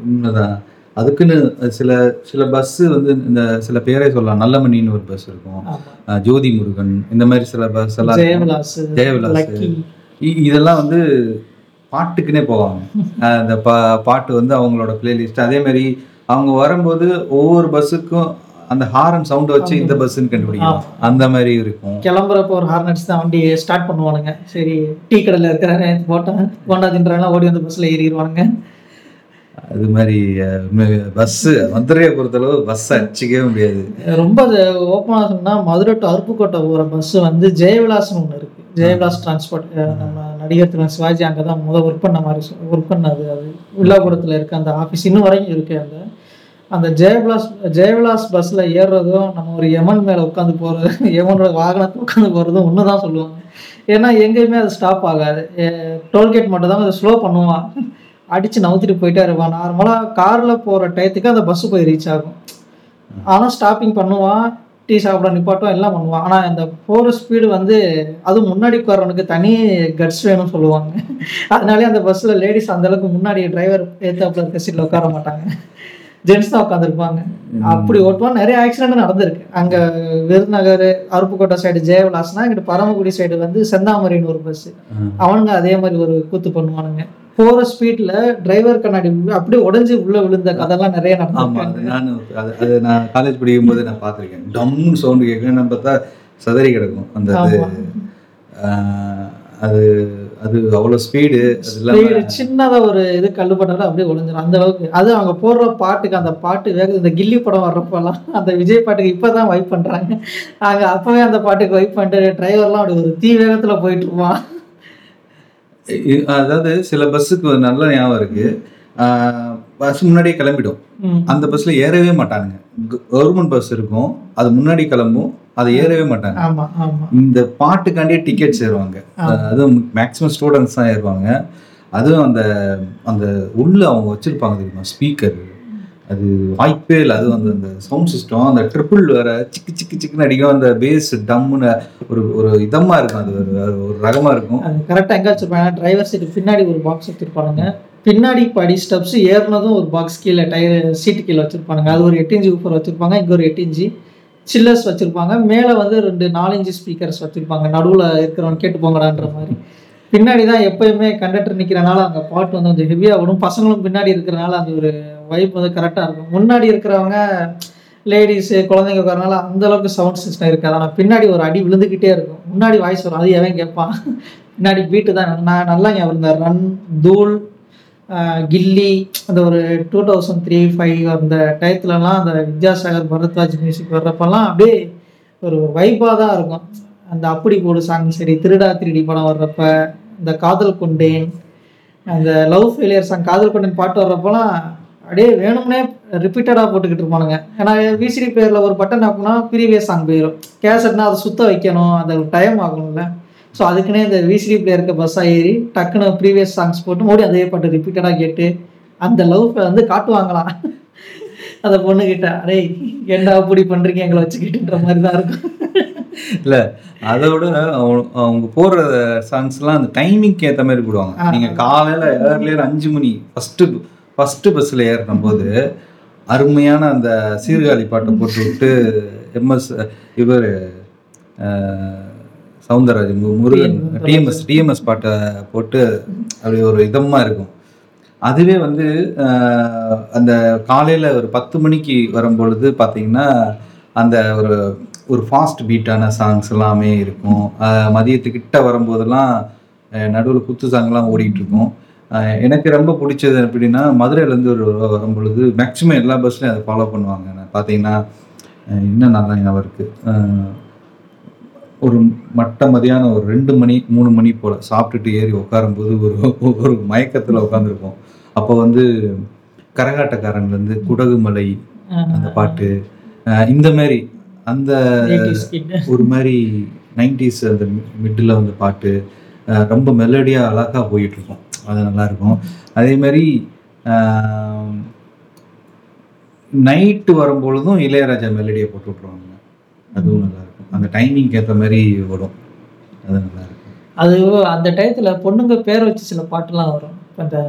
உண்மைதான். அதுக்குன்னு சில சில பஸ்ஸு வந்து இந்த சில பேரே சொல்லலாம், நல்லமணின்னு ஒரு பஸ் இருக்கும், ஜோதி முருகன், இந்த மாதிரி சில பஸ் எல்லாம், ஜெயவிலாஸ், இதெல்லாம் வந்து பாட்டுக்குன்னே போவாங்க. அந்த பாட்டு வந்து அவங்களோட பிளேலிஸ்ட். அதே மாதிரி அவங்க வரும்போது ஒவ்வொரு பஸ்ஸுக்கும் அந்த ஹாரன் சவுண்ட் வச்சு இந்த பஸ்ஸுன்னு கண்டுபிடிக்கலாம், அந்த மாதிரி இருக்கும். கிளம்புறப்போ ஒரு ஹாரன் அடிச்சு தான் வண்டி ஸ்டார்ட் பண்ணுவானுங்க. சரி, டீ கடையில் இருக்கிற போட்டேன் போண்டாதுன்றவங்களாம் ஓடி வந்து பஸ்ஸில் ஏறிடுவானுங்க. அது மாதிரி பஸ்ஸு மதுரையை பொறுத்தளவு பஸ்ஸை அடிச்சிக்கவே முடியாது. ரொம்ப ஓப்பனாக சொன்னால் மதுரை டு அருப்புக்கோட்டை போகிற பஸ்ஸு வந்து ஜெயவிலாஸ்னு ஒன்று இருக்குது. ஜெயவிலாஸ் டிரான்ஸ்போர்ட், நம்ம நடிகர் திரு சிவாஜி அங்கே தான் ஒர்க் பண்ண மாதிரி ஒர்க் பண்ணது. அது வில்லாபுரத்தில் இருக்குது அந்த ஆஃபீஸ், இன்னும் வரைக்கும் இருக்குது. அந்த அந்த ஜெயவிலாஸ் பஸ்ஸில் ஏறுறதும் நம்ம ஒரு யமன் மேலே உட்காந்து போகிறது, யமனோட வாகனத்தை உட்காந்து போகிறதும் ஒன்று தான் சொல்லுவாங்க. ஏன்னா எங்கேயுமே அது ஸ்டாப் ஆகாது, டோல்கேட் மட்டும் தான் அதை ஸ்லோ பண்ணுவான், அடித்து நவுத்திட்டு போயிட்டே இருப்பான். நார்மலாக காரில் போகிற டயத்துக்கு அந்த பஸ்ஸு போய் ரீச் ஆகும், ஆனால் ஸ்டாப்பிங் பண்ணுவான், டீ சாப்பிட நிப்பாட்டும், எல்லாம் பண்ணுவான். ஆனால் இந்த போகிற ஸ்பீடு வந்து அதுவும் முன்னாடி போகிறவனுக்கு தனி கட்ஸ் வேணும்னு சொல்லுவாங்க. அதனாலே அந்த பஸ்ஸில் லேடிஸ் அந்தளவுக்கு முன்னாடி டிரைவர் ஏற்றாப்புல இருக்க சீட்டில் உட்கார மாட்டாங்க, ஜென்ஸ் தான் உட்காந்துருப்பாங்க. அப்படி ஓட்டுவான். நிறைய ஆக்சிடென்ட் நடந்திருக்கு அங்கே. விருதுநகர் அருப்புக்கோட்டை சைடு ஜெயவிலாஸ்னா, இங்கிட்ட பரமக்குடி சைடு வந்து செந்தாமரின்னு ஒரு பஸ்ஸு, அவனுங்க அதே மாதிரி ஒரு கூத்து பண்ணுவானுங்க. போகிற ஸ்பீட்ல டிரைவர் கண்ணாடி அப்படியே உடஞ்சி உள்ள விழுந்த கதெல்லாம் நிறைய நடக்கும். நான் காலேஜ் படிக்கும் போது நான் பார்த்துருக்கேன். டம்னு சவுண்டு கேட்குறேன், நம்ம பார்த்தா சதறி கிடக்கும். அந்த அது அது அவ்வளோ ஸ்பீடு, சின்னதாக ஒரு இது கல்லுப்பட்டாலும் அப்படியே உடஞ்சிடும் அந்த அளவுக்கு. அது அவங்க போடுற பாட்டுக்கு, அந்த பாட்டு வேக இந்த கில்லி படம் வர்றப்பெல்லாம் அந்த விஜய் பாட்டுக்கு இப்போ தான் வைப் பண்ணுறாங்க, நாங்கள் அப்போவே அந்த பாட்டுக்கு வைப் பண்ணிட்டு டிரைவர்லாம் அப்படி ஒரு தீ வேகத்தில் போயிட்டு இருப்பான். அதாவது சில பஸ்ஸுக்கு நல்ல ஞாபகம் இருக்கு, பஸ் முன்னாடியே கிளம்பிடும், அந்த பஸ்ல ஏறவே மாட்டானுங்க. கவர்மெண்ட் பஸ் இருக்கும், அது முன்னாடி கிளம்பும், அது ஏறவே மாட்டாங்க. இந்த பாட்டுக்காண்டியே டிக்கெட் சேருவாங்க, அதுவும் மேக்சிமம் ஸ்டூடெண்ட்ஸ் தான் ஏறுவாங்க. அதுவும் அந்த அந்த உள்ள அவங்க வச்சிருப்பாங்க தெரியுமா ஸ்பீக்கர், அது வாய்ப்பே இல்லை. அதுவும் அந்த அந்த சவுண்ட் சிஸ்டம், அந்த ட்ரிபிள் வேற சிக்கு சிக்கு சிக்குன்னு அடிக்கும், அந்த பேஸ் டம்முன்னு ஒரு ஒரு இதமாக இருக்கும், அது ஒரு ரகமாக இருக்கும். அது கரெக்டாக எங்கே வச்சுருப்பாங்க, டிரைவர் சீட்டுக்கு பின்னாடி ஒரு பாக்ஸ் வச்சுருப்பானுங்க, பின்னாடி படி ஸ்டெப்ஸ் ஏறினதும் ஒரு பாக்ஸ் கீழே டயர் சீட்டு கீழே வச்சுருப்பானுங்க. அது ஒரு 8 inch ஊப்பர் வச்சுருப்பாங்க, இங்கே ஒரு 8 inch சில்லர்ஸ் வச்சுருப்பாங்க, மேலே வந்து 2 4 inch ஸ்பீக்கர்ஸ் வச்சுருப்பாங்க, நடுவில் இருக்கிறவன் கேட்டு போங்கடான்ற மாதிரி. பின்னாடி தான் எப்போயுமே கண்டக்டர் நிற்கிறனால அங்கே பாட்டு வந்து கொஞ்சம் ஹெவியாக ஓடும், பசங்களும் பின்னாடி இருக்கிறனால அந்த ஒரு வைப் வந்து கரெக்டாக இருக்கும். முன்னாடி இருக்கிறவங்க லேடிஸு குழந்தைங்க இருக்கிறனால அந்தளவுக்கு சவுண்ட் சிஸ்டம் இருக்காது, ஆனால் பின்னாடி ஒரு அடி விழுந்துக்கிட்டே இருக்கும், முன்னாடி வாய்ஸ் வரும், அது எவன் கேட்பான். பின்னாடி பீட்டு தான் நான் நல்லா ஞாபகம் இருந்தேன். ரன், தூள், கில்லி, அந்த ஒரு 2003-05 அந்த டயத்துலலாம் அந்த வித்யாசாகர் பரத்வாஜ் மியூசிக் வர்றப்பெல்லாம் அப்படியே ஒரு வைப்பாக தான் இருக்கும். அந்த அப்படி போடு சாங் சரி, திருடா திருடி படம் வர்றப்ப, இந்த காதல் கொண்டேன், அந்த லவ் ஃபெயிலியர் சாங் காதல் கொண்டேன் பாட்டு வர்றப்பெல்லாம் அப்படியே வேணும்னே ரிப்பீட்டடாக போட்டுக்கிட்டு இருப்பானுங்க. ஏன்னா விசிடி பிளேயரில் ஒரு பட்டன் ஆகுனா ப்ரீவியஸ் சாங் போயிடும், கேசட்னா அதை சுத்த வைக்கணும், அந்த டைம் ஆகணும்ல. ஸோ அதுக்குன்னே இந்த விசிடி பிளேயருக்கு பஸ்ஸாக ஏறி டக்குன்னு ப்ரீவியஸ் சாங்ஸ் போட்டு மோடி அதே பாட்டு ரிப்பீட்டடாக கேட்டு அந்த லவ் வந்து காட்டுவாங்களாம் அந்த பொண்ணுகிட்ட, அரே ஏண்டா அப்படி பண்றீங்க எங்களை வச்சுக்கிட்டுன்ற மாதிரி தான் இருக்கும். இல்லை அதோட அவங்க போடுற சாங்ஸ்லாம் அந்த டைமிங்க்கு ஏற்ற மாதிரி போடுவாங்க. நீங்கள் காலையில் ஏர்லியர் 5 மணி ஃபஸ்ட்டு பஸ்ஸில் ஏறும் போது அருமையான அந்த சீர்காழி பாட்டை போட்டு விட்டு எம்எஸ் இவர் சவுந்தரராஜ் முருகன் டிஎம்எஸ் பாட்டை போட்டு அப்படி ஒரு இதமாக இருக்கும். அதுவே வந்து அந்த காலையில் ஒரு 10 மணிக்கு வரும்பொழுது பார்த்தீங்கன்னா அந்த ஒரு ஃபாஸ்ட் பீட்டான சாங்ஸ் எல்லாமே இருக்கும். மதியத்துக்கிட்ட வரும்போதெல்லாம் நடுவில் குத்து சாங்லாம் ஓடிக்கிட்டுருக்கும். எனக்கு ரொம்ப பிடிச்சது எப்படின்னா மதுரையிலேருந்து ஒரு வரும்பொழுது மேக்ஸிமம் எல்லா பஸ்லையும் அதை ஃபாலோ பண்ணுவாங்க. நான் பார்த்தீங்கன்னா இன்னும் நல்லா ஞாபகம் இருக்குது, ஒரு மட்ட மதியான ஒரு 2 மணி 3 மணி போல் சாப்பிட்டுட்டு ஏறி உட்காரும்போது ஒரு மயக்கத்தில் உட்காந்துருப்போம். அப்போ வந்து கரகாட்டக்காரன்லேருந்து குடகுமலை அந்த பாட்டு, இந்த மாதிரி அந்த ஒரு மாதிரி 90s அந்த மிட்டில் வந்து பாட்டு ரொம்ப மெலடியாக அழகாக போயிட்டுருக்கோம். அது நல்லாயிருக்கும். அதேமாதிரி நைட்டு வரும்பொழுதும் இளையராஜா மெலடியை போட்டு விட்ருவாங்க, அதுவும் நல்லாயிருக்கும். அந்த டைமிங்க்கு ஏற்ற மாதிரி ஓடும், அது நல்லாயிருக்கும். அது அந்த டயத்தில் பொண்ணுங்க பேர் வச்சு சில பாட்டுலாம் வரும். அந்த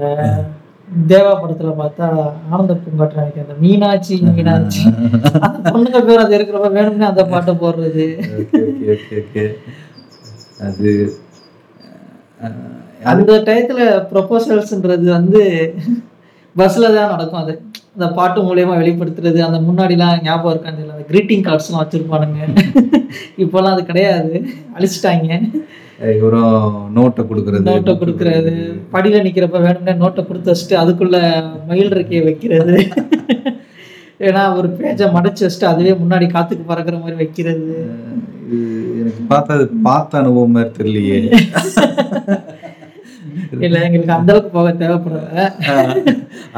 தேவா படத்துல பார்த்தா ஆனந்த பூங்காற்று நினைக்கிற அந்த மீனாட்சி பொண்ணுங்க பேர் அது இருக்கிறப்ப வேணும்னே அந்த பாட்டை போடுறது. அது அந்த டயத்துல ப்ரொபோசல்ஸ்ன்றது வந்து பஸ்ல தான் நடக்கும். அது அந்த பாட்டு மூலயமா வெளிப்படுத்துறது. அந்த முன்னாடிலாம் ஞாபகம் இருக்காது இல்லை, அந்த கிரீட்டிங் கார்ட்ஸ் எல்லாம் வச்சிருப்பானுங்க. இப்பெல்லாம் அது கிடையாது, அழிச்சிட்டாங்க. நோட்டை கொடுக்கறது, படியில நிக்கிறப்ப வேணும்னா நோட்டை கொடுத்து வச்சுட்டு அதுக்குள்ள மயில் இருக்கைய வைக்கிறது, ஏன்னா ஒரு பேஜை மடைச்சு வச்சுட்டு அதுவே முன்னாடி காத்துக்கு பறக்கிற மாதிரி வைக்கிறது. எனக்கு பார்த்த அனுபவம் மாதிரி தெரியலையே. இல்லை எங்களுக்கு அந்த அளவுக்கு போக தேவைப்படல,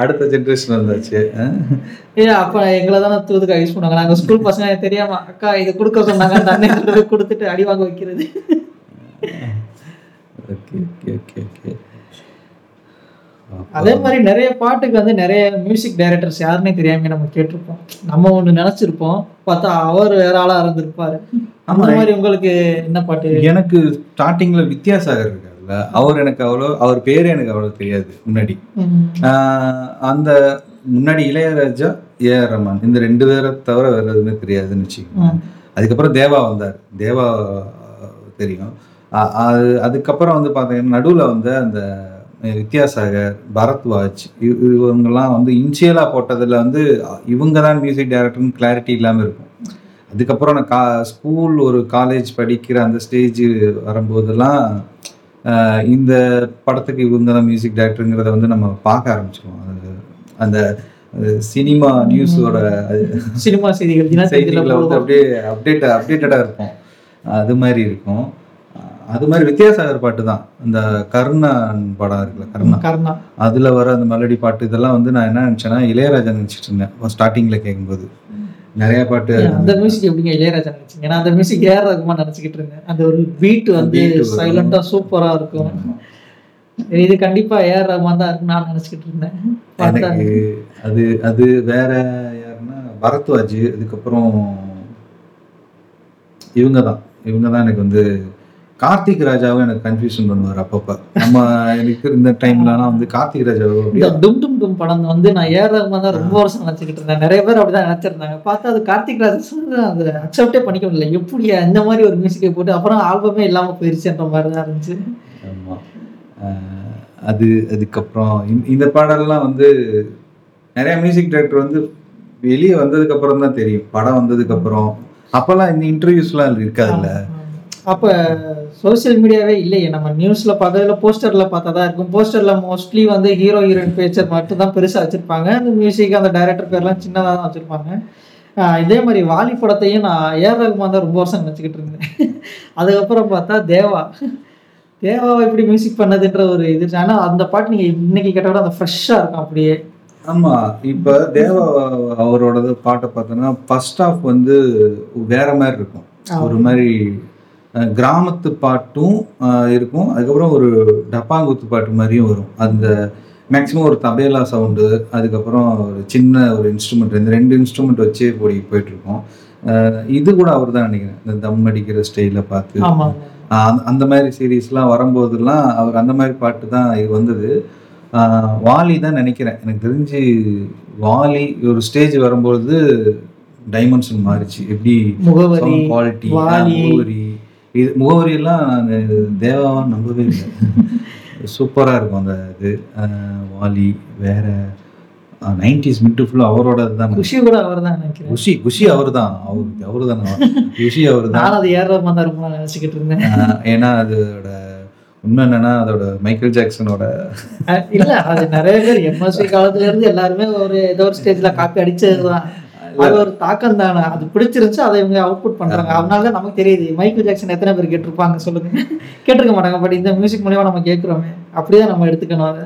அடுத்த ஜென்ரேஷன் வந்தாச்சு. அப்போ எங்களை தானே தூதுக்காக யூஸ் பண்ணுவாங்க. நாங்கள் ஸ்கூல் பசங்க தெரியாம அக்கா இதை கொடுக்க சொன்னாங்க, அந்த அண்ணன் கொடுத்துட்டு அடிவாங்க வைக்கிறது. அதே மாதிரி நிறைய பாட்டுக்கு வந்து நிறைய மியூசிக் டைரக்டர்ஸ் யாருன்னே தெரியாம நம்ம கேட்டிருப்போம். நம்ம ஒண்ணு நினைச்சிருப்போம், பார்த்தா அவர் வேற ஆளா இருந்திருப்பாரு. அந்த மாதிரி உங்களுக்கு என்ன பாட்டு? எனக்கு ஸ்டார்டிங்ல வித்யாசாகர் இருக்காருல்ல, அவர் எனக்கு அவ்வளோ, அவர் பேரு எனக்கு அவ்வளோ தெரியாது முன்னாடி. அந்த முன்னாடி இளையராஜா, ஏஆர் ரஹ்மான், இந்த 2 பேரை தவிர வேற எதுவுமே தெரியாதுன்னு வச்சுக்கோங்க. அதுக்கப்புறம் தேவா வந்தார், தேவா தெரியும். அது அதுக்கப்புறம் வந்து பார்த்தீங்கன்னா நடுவில் வந்து அந்த வித்யாசாகர், பரத்வாஜ், இவங்கெல்லாம் வந்து இன்ஷியலாக போட்டதில் வந்து இவங்க தான் மியூசிக் டைரக்டர்னு கிளாரிட்டி இல்லாமல் இருக்கும். அதுக்கப்புறம் நான் ஸ்கூல் ஒரு காலேஜ் படிக்கிற அந்த ஸ்டேஜ் வரும்போதெல்லாம் இந்த படத்துக்கு இவங்க தான் மியூசிக் டைரக்டருங்கிறத வந்து நம்ம பார்க்க ஆரம்பிச்சிடுவோம். அது அந்த சினிமா நியூஸோட சினிமா செய்திகள் வந்து அப்படியே அப்டேட்டடாக இருக்கும். அது மாதிரி இருக்கும். அது மாதிரி வித்யாசாகர் பாட்டு தான் இந்த கர்ணன் படம் இருக்குல்ல, கர்ணா, அதில் வர அந்த மெலடி பாட்டு இதெல்லாம் வந்து நான் என்ன நினச்சேன்னா இளையராஜா நினச்சிட்டு இருந்தேன் ஸ்டார்டிங்கில் கேட்கும்போது. நிறையா பாட்டு அந்த மியூசிக் எப்படிங்க இளையராஜா நினச்சிங்க? ஏன்னா அந்த மியூசிக் ஏஆர் ரஹ்மான் நினச்சிக்கிட்டு இருந்தேன். அந்த ஒரு பீட்டு வந்து சைலண்டாக சூப்பராக இருக்கும். இது கண்டிப்பாக ஏஆர் ரஹ்மான் தான் இருக்குன்னு நான் நினச்சிக்கிட்டு இருந்தேன். எனக்கு அது அது வேற யாருன்னா பரத்வாஜ், அதுக்கப்புறம் இவங்க தான் எனக்கு வந்து கார்த்திக் ராஜாவும் எனக்கு கன்ஃபியூஷன் பண்ணுவார் அப்பப்போ. நம்ம எனக்கு இந்த டைம்லாம் வந்து கார்த்திக் ராஜாவும் டும் டும் டும் படம் வந்து நான் ஏஆர் ரஹ்மான் தான் ரொம்ப வருஷம் நினச்சிக்கிட்டு இருந்தேன். நிறைய பேர் அப்படிதான் நினச்சிருந்தாங்க. பார்த்தா அது கார்த்திக் ராஜா, அது அக்செப்டே பண்ணிக்க முடியல. எப்படியா இந்த மாதிரி ஒரு மியூசிக்கை போட்டு அப்புறம் ஆல்பமே இல்லாமல் போயிருச்சுன்ற மாதிரி தான் இருந்துச்சு. ஆமாம். அதுக்கப்புறம் இந்த பாடலாம் வந்து நிறையா மியூசிக் டைரக்டர் வந்து வெளியே வந்ததுக்கப்புறம் தான் தெரியும், படம் வந்ததுக்கப்புறம். அப்போல்லாம் இந்த இன்டர்வியூஸ்லாம் இருக்காதுல்ல, அப்போ சோசியல் மீடியாவே இல்லையே. நம்ம நியூஸில் பார்த்ததுல போஸ்டரில் பார்த்தா தான் இருக்கும். போஸ்டரில் மோஸ்ட்லி வந்து ஹீரோ ஹீரோயின் பேச்சர் மட்டும் தான் பெருசாக வச்சுருப்பாங்க. அந்த மியூசிக் அந்த டைரக்டர் பேர்லாம் சின்னதாக தான் வச்சுருப்பாங்க. இதே மாதிரி வாலி படத்தையும் நான் ஏஆர் ரஹ்மான் தான் ரொம்ப வருஷம் நினச்சிக்கிட்டு இருந்தேன். அதுக்கப்புறம் பார்த்தா தேவாவை இப்படி மியூசிக் பண்ணதுன்ற ஒரு இது. ஆனால் அந்த பாட்டு நீங்கள் இன்னைக்கு கேட்டால் அந்த ஃப்ரெஷ்ஷாக இருக்கும் அப்படியே. ஆமாம். இப்போ தேவா அவரோடது பாட்டை பார்த்தோன்னா ஃபர்ஸ்ட் ஆஃப் வந்து வேற மாதிரி இருக்கும். ஒரு மாதிரி கிராமத்து பாட்டும் இருக்கும், அதுக்கப்புறம் ஒரு டப்பாங்குத்து பாட்டு மாதிரியும் வரும். அந்த மேக்ஸிமம் ஒரு தபேலா சவுண்டு, அதுக்கப்புறம் ஒரு சின்ன ஒரு இன்ஸ்ட்ருமெண்ட், இந்த ரெண்டு இன்ஸ்ட்ருமெண்ட் வச்சே போயிட்டுருக்கோம். இது கூட அவர் தான் நினைக்கிறேன் இந்த தம் அடிக்கிற ஸ்டைலில் பார்த்து அந்த மாதிரி சீரீஸ்லாம் வரும்போதெல்லாம் அவர் அந்த மாதிரி பாட்டு தான் இது வந்தது. வாலி தான் நினைக்கிறேன், எனக்கு தெரிஞ்சு வாலி ஒரு ஸ்டேஜ் வரும்போது டைமென்ஷன் மாறிச்சு. எப்படி குவாலிட்டி, முகவரி, இது முகவரியெல்லாம் நான் தேவாவான்னு நம்பவே இல்லை. சூப்பராக இருக்கும் அந்த இது. வாலி வேற 90s மிட்டு ஃபுல்லாக அவரோட தான். குஷி கூட அவர் தான் நினைக்கிறேன். குஷி அவர் தான், அவர் தான் அது ஏறமா தான் இருக்கும்னு நினச்சிக்கிட்டு இருந்தேன். ஏன்னா அதோட உண்மை என்னன்னா அதோட மைக்கேல் ஜாக்சனோட இல்லை, அது நிறைய பேர் எம்எஸ்வி காலத்துலேருந்து எல்லாருமே ஒரு ஏதோ ஒரு ஸ்டேஜில் காப்பி அடித்தது தான். அது ஒரு தாக்கம் தானே, அது பிடிச்சிருந்துச்சு, அதை இவங்க அவுட்புட் பண்ணுறாங்க. அதனால தான் நமக்கு தெரியுது. மைக்கேல் ஜாக்சன் எத்தனை பேர் கேட்டிருப்பாங்க சொல்லுங்க, கேட்டிருக்க மாட்டாங்க. பட் இந்த மியூசிக் மூலிமா நம்ம கேட்குறோமே, அப்படிதான் நம்ம எடுத்துக்கணும். அதை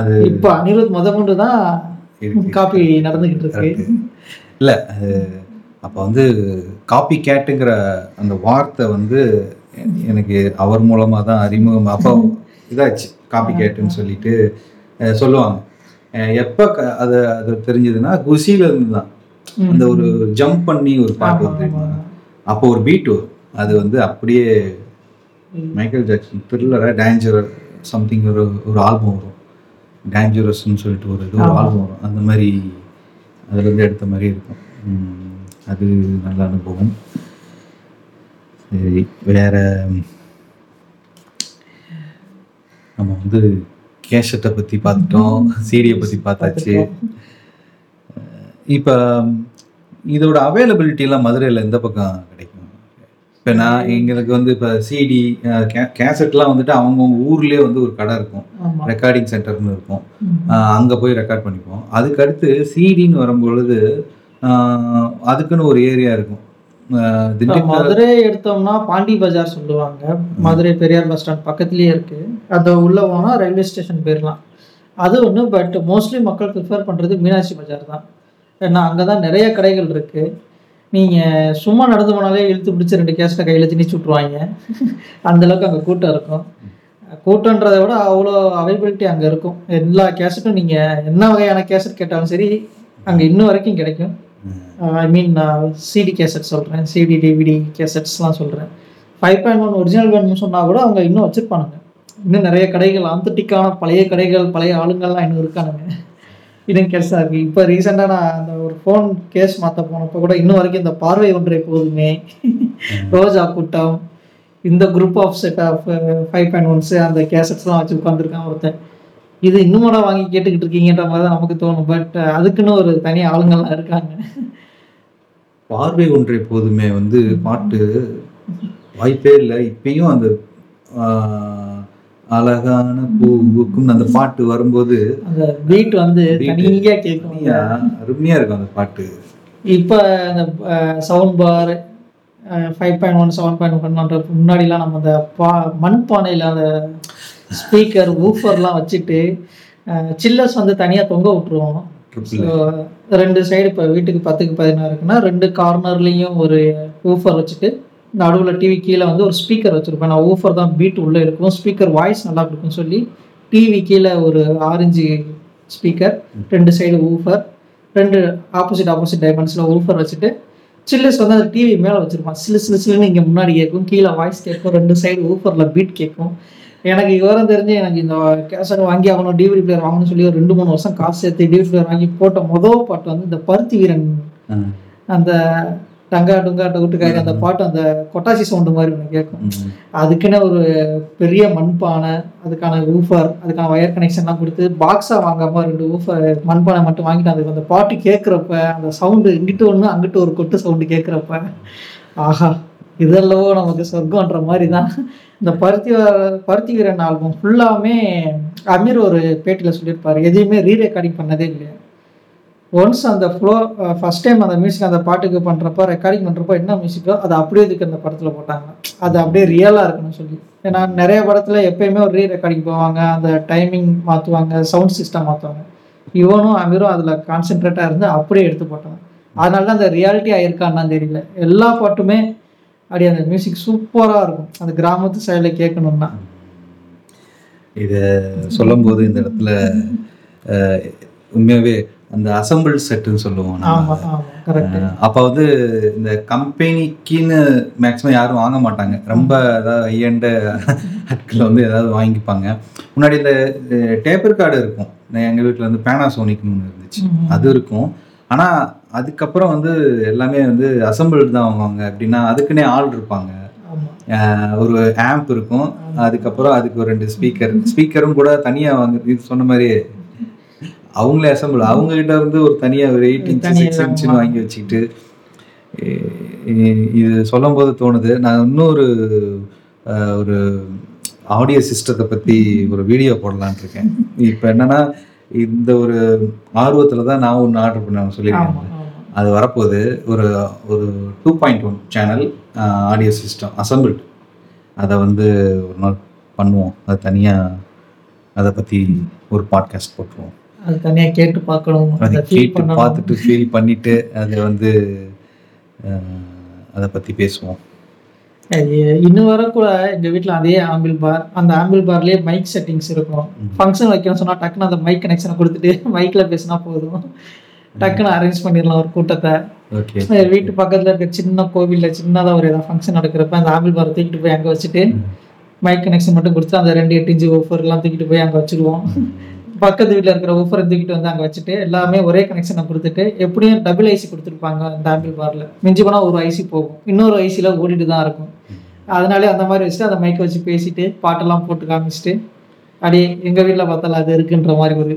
அது இப்போ அனிருத் முதற்கொண்டு தான் காப்பி நடந்துகிட்டு இருக்கு. இல்லை அது அப்போ வந்து காப்பி கேட்டுங்கிற அந்த வார்த்தை வந்து எனக்கு அவர் மூலமாக தான் அறிமுகம். அப்போ இதாச்சு காப்பி கேட்டுன்னு சொல்லிட்டு சொல்லுவாங்க. எப்போ அது அது தெரிஞ்சதுன்னா குஷியில இருந்து தான். அந்த ஒரு ஜம்ப் பண்ணி ஒரு பாட்டு வந்து அப்போ ஒரு பீட் வரும். அது வந்து அப்படியே மைக்கேல் ஜாக்சன் த்ரில்லரா டேஞ்சரஸ் சம்திங் ஒரு ஆல்பம் வரும், டேஞ்சரஸ்ன்னு சொல்லிட்டு ஒரு இது ஒரு ஆல்பம் வரும். அந்த மாதிரி அதுலேருந்து எடுத்த மாதிரி இருக்கும். அது நல்ல அனுபவம். சரி, வேற நம்ம வந்து கேசட்டை பற்றி பார்த்துட்டோம், சீடியை பற்றி பார்த்தாச்சு. இப்போ இதோட அவைலபிலிட்டிலாம் மதுரையில் எந்த பக்கம் கிடைக்கும்? இப்போ நான் எங்களுக்கு வந்து இப்போ சிடி கேசட்லாம் வந்துட்டு அவங்கவுங்க ஊர்லேயே வந்து ஒரு கடை இருக்கும், ரெக்கார்டிங் சென்டர்னு இருக்கும், அங்கே போய் ரெக்கார்ட் பண்ணிப்போம். அதுக்கடுத்து சிடின்னு வரும்பொழுது அதுக்குன்னு ஒரு ஏரியா இருக்கும். மதுரை எடுத்தோம்னா பாண்டி பஜார் சொல்லுவாங்க, மதுரை பெரியார் பஸ் ஸ்டாண்ட் பக்கத்துலேயே இருக்கு. அதை உள்ள போனா ரயில்வே ஸ்டேஷன் போயிடலாம். அது ஒன்று. பட் மோஸ்ட்லி மக்கள் ப்ரிஃபர் பண்றது மீனாட்சி பஜார் தான். ஏன்னா அங்கதான் நிறைய கடைகள் இருக்கு. நீங்க சும்மா நடந்து போனாலே இழுத்து பிடிச்சி ரெண்டு கேஸ்ல கையில திணிச்சு விட்டுருவாங்க. அந்த அளவுக்கு அங்கே கூட்டம் இருக்கும். கூட்டன்றதை விட அவ்வளோ அவைலபிலிட்டி அங்கே இருக்கும். எல்லா கேசட்டும் நீங்க என்ன வகையான கேசட் கேட்டாலும் சரி அங்கே இன்னும் வரைக்கும் கிடைக்கும். ஐ மீன் சிடி கேசட் சொல்கிறேன், சிடி டிவிடி கேசட்ஸ்லாம் சொல்கிறேன். 5.1 ஒரிஜினல் வேணும்னு சொன்னால் கூட அவங்க இன்னும் வச்சுருப்பானுங்க. இன்னும் நிறைய கடைகள், ஆந்தட்டிக்கான பழைய கடைகள், பழைய ஆளுங்கள்லாம் இன்னும் இருக்கானுங்க. இன்னும் கேஸாக இருக்குது. இப்போ ரீசெண்டாக நான் அந்த ஒரு ஃபோன் கேஸ் மாற்ற போனப்போ கூட இன்னும் வரைக்கும் இந்த பார்வை ஒன்றை போதுமே, ரோஜா கூட்டம், இந்த group of set of 5.1s அந்த கேசட்ஸ்லாம் வச்சு உட்காந்துருக்கான் ஒருத்தன். இது இன்னும் வாங்கி கேட்டுக்கிட்டு இருக்கீங்கன்ற மாதிரி தான் நமக்கு தோணும். பட் அதுக்குன்னு ஒரு தனி ஆளுங்கள்லாம் இருக்காங்க. பார்வை ஒன்றை போதுமே வந்து பாட்டு வாய்ப்பே இல்லை. இப்பயும் அந்த அழகான பூவுக்கும் அந்த பாட்டு வரும்போது அந்த பீட் வந்து தனியாக கேட்கணும், அருமையாக இருக்கும் அந்த பாட்டு. இப்போ அந்த சவுண்ட் பார் 5.1 7.1 முன்னாடிலாம் நம்ம அந்த மண்பானையில் அந்த ஸ்பீக்கர் ஊஃபர்லாம் வச்சுட்டு சில்லர்ஸ் வந்து தனியாக தொங்க விட்டுருவோம். ரெண்டு சைடு இப்போ வீட்டுக்கு 10x16 இருக்குன்னா ரெண்டு கார்னர்லேயும் ஒரு ஊஃபர் வச்சுட்டு நடுவில் டிவி கீழே வந்து ஒரு ஸ்பீக்கர் வச்சுருப்பேன் நான். ஊஃபர் தான் பீட் உள்ளே இருக்கும், ஸ்பீக்கர் வாய்ஸ் நல்லா இருக்குன்னு சொல்லி டிவி கீழே ஒரு 6" ஸ்பீக்கர், ரெண்டு சைடு ஊஃபர், ரெண்டு ஆப்போசிட் டைமென்ஷனில் ஊஃபர் வச்சுட்டு சில்லர்ஸ் வந்து அந்த டிவி மேலே வச்சுருப்பான். சில்லுன்னு இங்கே முன்னாடி கேட்கும், கீழே வாய்ஸ் கேட்கும், ரெண்டு சைடு ஊஃபரில் பீட் கேட்கும். எனக்கு விவரம் தெரிஞ்சு எனக்கு இந்த கேசட் வாங்கி ஆகணும், டிவிடி பிளேயர் வாங்கணும்னு சொல்லி ஒரு 2-3 வருஷம் காசு சேர்த்து டிவிடி பிளேயர் வாங்கி போட்ட மொதல் பாட்டு வந்து இந்த பருத்தி வீரன் அந்த டங்கா டுங்கா டவுட்டுக்காக அந்த பாட்டு அந்த கொட்டாசி சவுண்டு மாதிரி ஒன்று கேட்கும். அதுக்குன்னு ஒரு பெரிய மண்பானை, அதுக்கான ஊஃபர், அதுக்கான ஒயர் கனெக்ஷன்லாம் கொடுத்து பாக்ஸாக வாங்காமல் ரெண்டு ஊஃபர் மண்பானை மட்டும் வாங்கிட்டு அதுக்கு அந்த பாட்டு கேட்குறப்ப அந்த சவுண்டு இங்கிட்ட ஒன்று அங்கிட்ட ஒரு கொட்டு சவுண்டு கேட்குறப்ப ஆஹா இதெல்லவோ நமக்கு சொர்க்கம்ன்ற மாதிரி தான். இந்த பருத்தி வீரன் ஆல்பம் ஃபுல்லாமே அமீர் ஒரு பேட்டியில் சொல்லியிருப்பார், எதையுமே ரீரெக்கார்டிங் பண்ணதே இல்லை. ஒன்ஸ் அந்த ஃப்ளோ ஃபஸ்ட் டைம் அந்த மியூசிக் அந்த பாட்டுக்கு பண்ணுறப்போ ரெக்கார்டிங் பண்ணுறப்போ என்ன மியூசிக்கோ அதை அப்படியே இதுக்கு அந்த படத்தில் போட்டாங்க. அது அப்படியே ரியலாக இருக்குன்னு சொல்லி. ஏன்னா நிறைய படத்தில் எப்போயுமே ஒரு ரீரெக்கார்டிங் போவாங்க, அந்த டைமிங் மாற்றுவாங்க, சவுண்ட் சிஸ்டம் மாற்றுவாங்க. இவனும் அமீரும் அதில் கான்சென்ட்ரேட்டாக இருந்து அப்படியே எடுத்து போட்டாங்க. அதனால தான் அந்த ரியாலிட்டி ஆகியிருக்கான்னா தெரியல. எல்லா பாட்டுமே அப்படியே அந்த மியூசிக் சூப்பராக இருக்கும். அந்த கிராமத்து சைடில் கேட்கணும்னா இதை சொல்லும்போது இந்த இடத்துல உண்மையாகவே அந்த அசம்பிள் செட்டுன்னு சொல்லுவோம். அப்போ வந்து இந்த கம்பெனிக்குன்னு மேக்ஸிமம் யாரும் வாங்க மாட்டாங்க, ரொம்ப ஏதாவது ஐயண்ட ஆட்களில் வந்து ஏதாவது வாங்கிப்பாங்க. முன்னாடி இந்த டேப்பர் கார்டு இருக்கும், எங்கள் வீட்டில் வந்து பேனாசோனிக்னு இருந்துச்சு, அது இருக்கும். ஆனால் அதுக்கப்புறம் வந்து எல்லாமே வந்து அசம்பிள் தான் வாங்குவாங்க. அப்படின்னா அதுக்குன்னே ஆள் இருப்பாங்க, ஒரு ஆம்ப் இருக்கும், அதுக்கப்புறம் அதுக்கு ஒரு 2 ஸ்பீக்கர், ஸ்பீக்கரும் கூட தனியாக வாங்க சொன்ன மாதிரி அவங்களே அசம்பிள், அவங்ககிட்ட இருந்து ஒரு தனியாக ஒரு 8 இன்ச்சு 6 இன்ச்சுன்னு வாங்கி வச்சுக்கிட்டு. இது சொல்லும் போது தோணுது, நான் இன்னொரு ஒரு ஆடியோ சிஸ்டத்தை பற்றி ஒரு வீடியோ போடலான் இருக்கேன். இப்போ என்னென்னா இந்த ஒரு ஆர்வத்தில் தான் நான் ஒன்று ஆர்டர் பண்ண சொல்லியிருக்கேன், அது வரப்போகுது. ஒரு ஒரு 2.1 சேனல் ஆடியோ சிஸ்டம் அசம்பிள், அதை வந்து ஒரு நாள் பண்ணுவோம். அது தனியாக அதை பற்றி ஒரு பாட்காஸ்ட் போட்டுருவோம். அது தனியாக கேட்டு பார்க்கணும், அதை கேட்டு பார்த்துட்டு ஃபீல் பண்ணிவிட்டு அதை வந்து அதை பற்றி பேசுவோம். இன்னும் வர கூட எங்கள் வீட்டில் அதே ஆம்பிள் பார், அந்த ஆம்பிள் பார்லேயே மைக் செட்டிங்ஸ் இருக்கும். ஃபங்க்ஷன் வைக்கணும்னு சொன்னால் டக்குன்னு அந்த மைக் கனெக்ஷனை கொடுத்துட்டு மைக்கில் பேசினா போதும், டக்குன்னு அரேஞ்ச் பண்ணிடலாம் ஒரு கூட்டத்தை. வீட்டு பக்கத்தில் இருக்க சின்ன கோவிலில் சின்னதாக ஒரு ஏதாவது ஃபங்க்ஷன் நடக்கிறப்ப அந்த ஆம்பிள் பார் தூக்கிட்டு போய் அங்கே வச்சுட்டு மைக் கனெக்ஷன் மட்டும் கொடுத்து அந்த 2 8 இன்ச்சு ஓஃபர்லாம் தூக்கிட்டு போய் அங்கே வச்சுருவோம். பக்கத்து வீட்டில் இருக்கிற ஓஃபரை தூக்கிட்டு வந்து அங்கே வச்சுட்டு எல்லாமே ஒரே கனெக்ஷனை கொடுத்துட்டு, எப்படியும் டபுள் ஐசி கொடுத்துருப்பாங்க அந்த ஆம்பிள் பாரில், மிஞ்சி போனால் ஒரு ஐசி போகும், இன்னொரு ஐசியில் ஓடிட்டு தான் இருக்கும். அதனாலே அந்த மாதிரி வச்சுட்டு அந்த மைக்கை வச்சு பேசிட்டு பாட்டெல்லாம் போட்டு காமிச்சிட்டு, அப்படியே எங்கள் வீட்டில் பார்த்தாலும் அது இருக்குன்ற மாதிரி ஒரு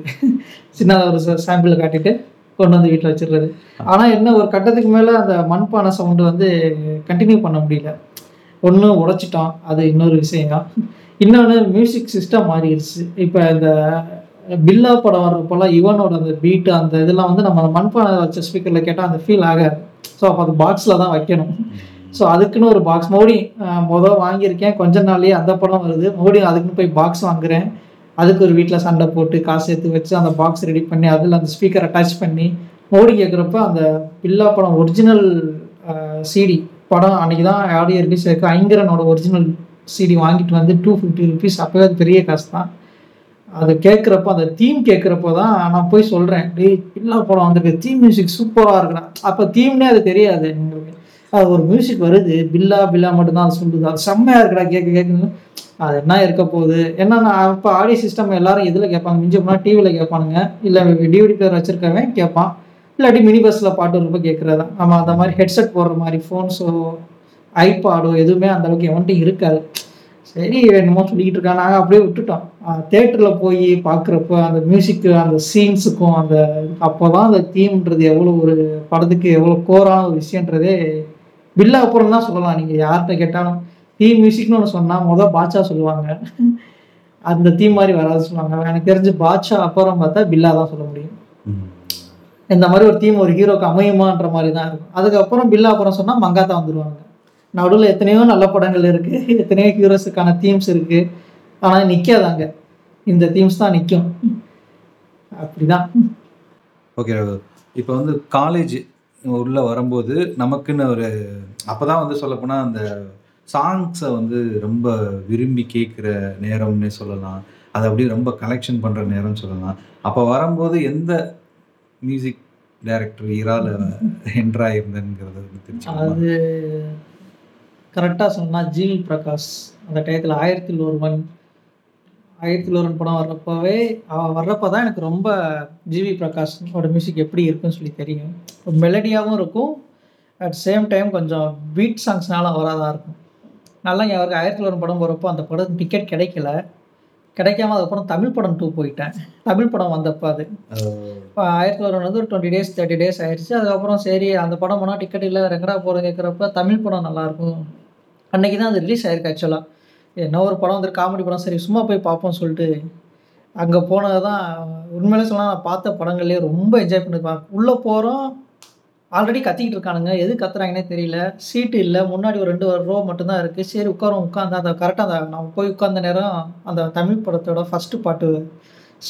சின்னதாக ஒரு சாம்பிளை காட்டிட்டு கொண்டு வந்து வீட்டில் வச்சிடுறது. ஆனால் என்ன ஒரு கட்டத்துக்கு மேலே அந்த மண்பானை சவுண்டு வந்து கண்டினியூ பண்ண முடியல. ஒன்று உடைச்சிட்டோம், அது இன்னொரு விஷயம் தான். இன்னொன்று மியூசிக் சிஸ்டம் மாறிடுச்சு. இப்போ இந்த பில்லா படம் வர்றப்போலாம் யுவனோட அந்த பீட்டு அந்த இதெல்லாம் வந்து நம்ம மண்பானை வச்ச ஸ்பீக்கரில் கேட்டால் அந்த ஃபீல் ஆகாது. ஸோ அப்போ அது பாக்ஸில் தான் வைக்கணும். ஸோ அதுக்குன்னு ஒரு பாக்ஸ் மோடி மொதல் வாங்கியிருக்கேன், கொஞ்ச நாள்லேயே அந்த படம் வருது, மோடி அதுக்குன்னு போய் பாக்ஸ் வாங்குகிறேன். அதுக்கு ஒரு வீட்டில் சண்டை போட்டு காசு எடுத்து வச்சு அந்த பாக்ஸ் ரெடி பண்ணி அதில் அந்த ஸ்பீக்கர் அட்டாச் பண்ணி மோடி கேட்குறப்ப அந்த பில்லா படம் ஒரிஜினல் சிடி படம் அன்றைக்கி தான் ஆடியோ ரிலீஸ் இருக்குது. ஐங்கரனோட ஒரிஜினல் சிடி வாங்கிட்டு வந்து 250 ருபீஸ், அப்போவே அது பெரிய காசு தான். அதை கேட்குறப்போ அந்த தீம் கேட்குறப்போ தான் நான் போய் சொல்கிறேன், பில்லா படம் வந்திருக்கு, தீம் மியூசிக் சூப்பராக இருக்கிறான். அப்போ தீம்னே அது தெரியாது எங்களுக்கு, அது ஒரு மியூசிக் வருது, பில்லா பில்லா மட்டும்தான் அது சொல்லுது, அது செம்மையாக இருக்கடா கேட்க கேட்குன்னு. அது என்ன இருக்க போகுது என்ன, நான் இப்போ ஆடியோ சிஸ்டம் எல்லாரும் இதில் கேட்பாங்க, மிஞ்சி போனால் டிவியில் கேட்பானுங்க, இல்லை டிவிடி பிளேயர் வச்சுருக்கவன் கேட்பான், இல்லாட்டி மினி பஸ்ஸில் பாட்டு ரொம்ப கேட்குறதான். நம்ம அந்த மாதிரி ஹெட்செட் போடுற மாதிரி ஃபோன்ஸோ ஐபாடோ எதுவுமே அந்தளவுக்கு எவன்ட்டும் இருக்காது. சரி என்னமோ சொல்லிக்கிட்டு இருக்கான், நாங்கள் அப்படியே விட்டுட்டோம். தேட்டரில் போய் பார்க்குறப்போ அந்த மியூசிக்கு அந்த சீன்ஸுக்கும் அந்த அப்போ தான் அந்த தீம்ன்றது எவ்வளோ ஒரு படத்துக்கு எவ்வளோ கோரான ஒரு விஷயன்றதே பில்லா அப்புறம் தான் சொல்லலாம். நீங்கள் யார்கிட்ட கேட்டாலும் தீம் மியூசிக்னு ஒன்று சொன்னால் மொதல் பாட்சா சொல்லுவாங்க, அந்த தீம் மாதிரி வராது சொல்லுவாங்க. எனக்கு தெரிஞ்சு பாட்சா அப்புறம் பார்த்தா பில்லா தான் சொல்ல முடியும். இந்த மாதிரி ஒரு தீம் ஒரு ஹீரோக்கு அமையுமான்ற மாதிரி தான் இருக்கும். அதுக்கப்புறம் பில்லா அப்புறம் சொன்னால் மங்காத்தா வந்துடுவாங்க. நடுவில் எத்தனையோ நல்ல படங்கள் இருக்குது, எத்தனையோ ஹீரோஸுக்கான தீம்ஸ் இருக்குது, ஆனால் நிற்காதாங்க, இந்த தீம்ஸ் தான் நிற்கும். அப்படிதான். ஓகே, இப்போ வந்து காலேஜ் உள்ளே வரும்போது நமக்குன்னு ஒரு அப்போ தான் வந்து சொல்லப்போனால் அந்த சாங்ஸை வந்து ரொம்ப விரும்பி கேட்குற நேரம்னே சொல்லலாம், அதை அப்படியே ரொம்ப கலெக்ஷன் பண்ணுற நேரம்னு சொல்லலாம். அப்போ வரும்போது எந்த மியூசிக் டைரக்டர் இரால என்றாயிருந்தேங்கிறத தெரிஞ்சு, அது கரெக்டாக சொன்னால் ஜி வி பிரகாஷ். அந்த டயத்தில் 1001 படம் வர்றப்போவே வர்றப்போ தான் எனக்கு ரொம்ப ஜி வி பிரகாஷோட மியூசிக் எப்படி இருக்குன்னு சொல்லி தெரியும். மெலடியாகவும் இருக்கும், அட் சேம் டைம் கொஞ்சம் பீட் சாங்ஸ்னால அவராதான் இருக்கும். நல்லா அவருக்கு 1001 படம் போகிறப்போ அந்த படம் டிக்கெட் கிடைக்காம அதுக்கப்புறம் தமிழ் படம் 2 போயிட்டேன். தமிழ் படம் வந்தப்போ அது 1001 வந்து ஒரு 20 days 30 days ஆயிடுச்சு. அதுக்கப்புறம் சரி அந்த படம் போனால் டிக்கெட் இல்லை, ரெங்கடா போகிறோம் கேட்குறப்ப தமிழ் படம் நல்லாயிருக்கும். அன்றைக்கி தான் அது ரிலீஸ் ஆயிருக்கு. ஆக்சுவலாக என்ன ஒரு படம் வந்து காமெடி படம், சரி சும்மா போய் பார்ப்போம்னு சொல்லிட்டு அங்கே போனது தான் உண்மையிலே சொன்னால் நான் பார்த்த படங்கள்லேயே ரொம்ப என்ஜாய் பண்ணியிருப்பேன். உள்ளே போகிறோம், ஆல்ரெடி கத்திக்கிட்டு இருக்கானுங்க, எது கத்துறாங்கன்னே தெரியல, சீட்டு இல்லை, முன்னாடி ஒரு 2 row மட்டும்தான் இருக்குது. சரி உட்காந்து அந்த கரெக்டாக அந்த நம்ம போய் உட்கார்ந்த நேரம் அந்த தமிழ் படத்தோட ஃபஸ்ட்டு பாட்டு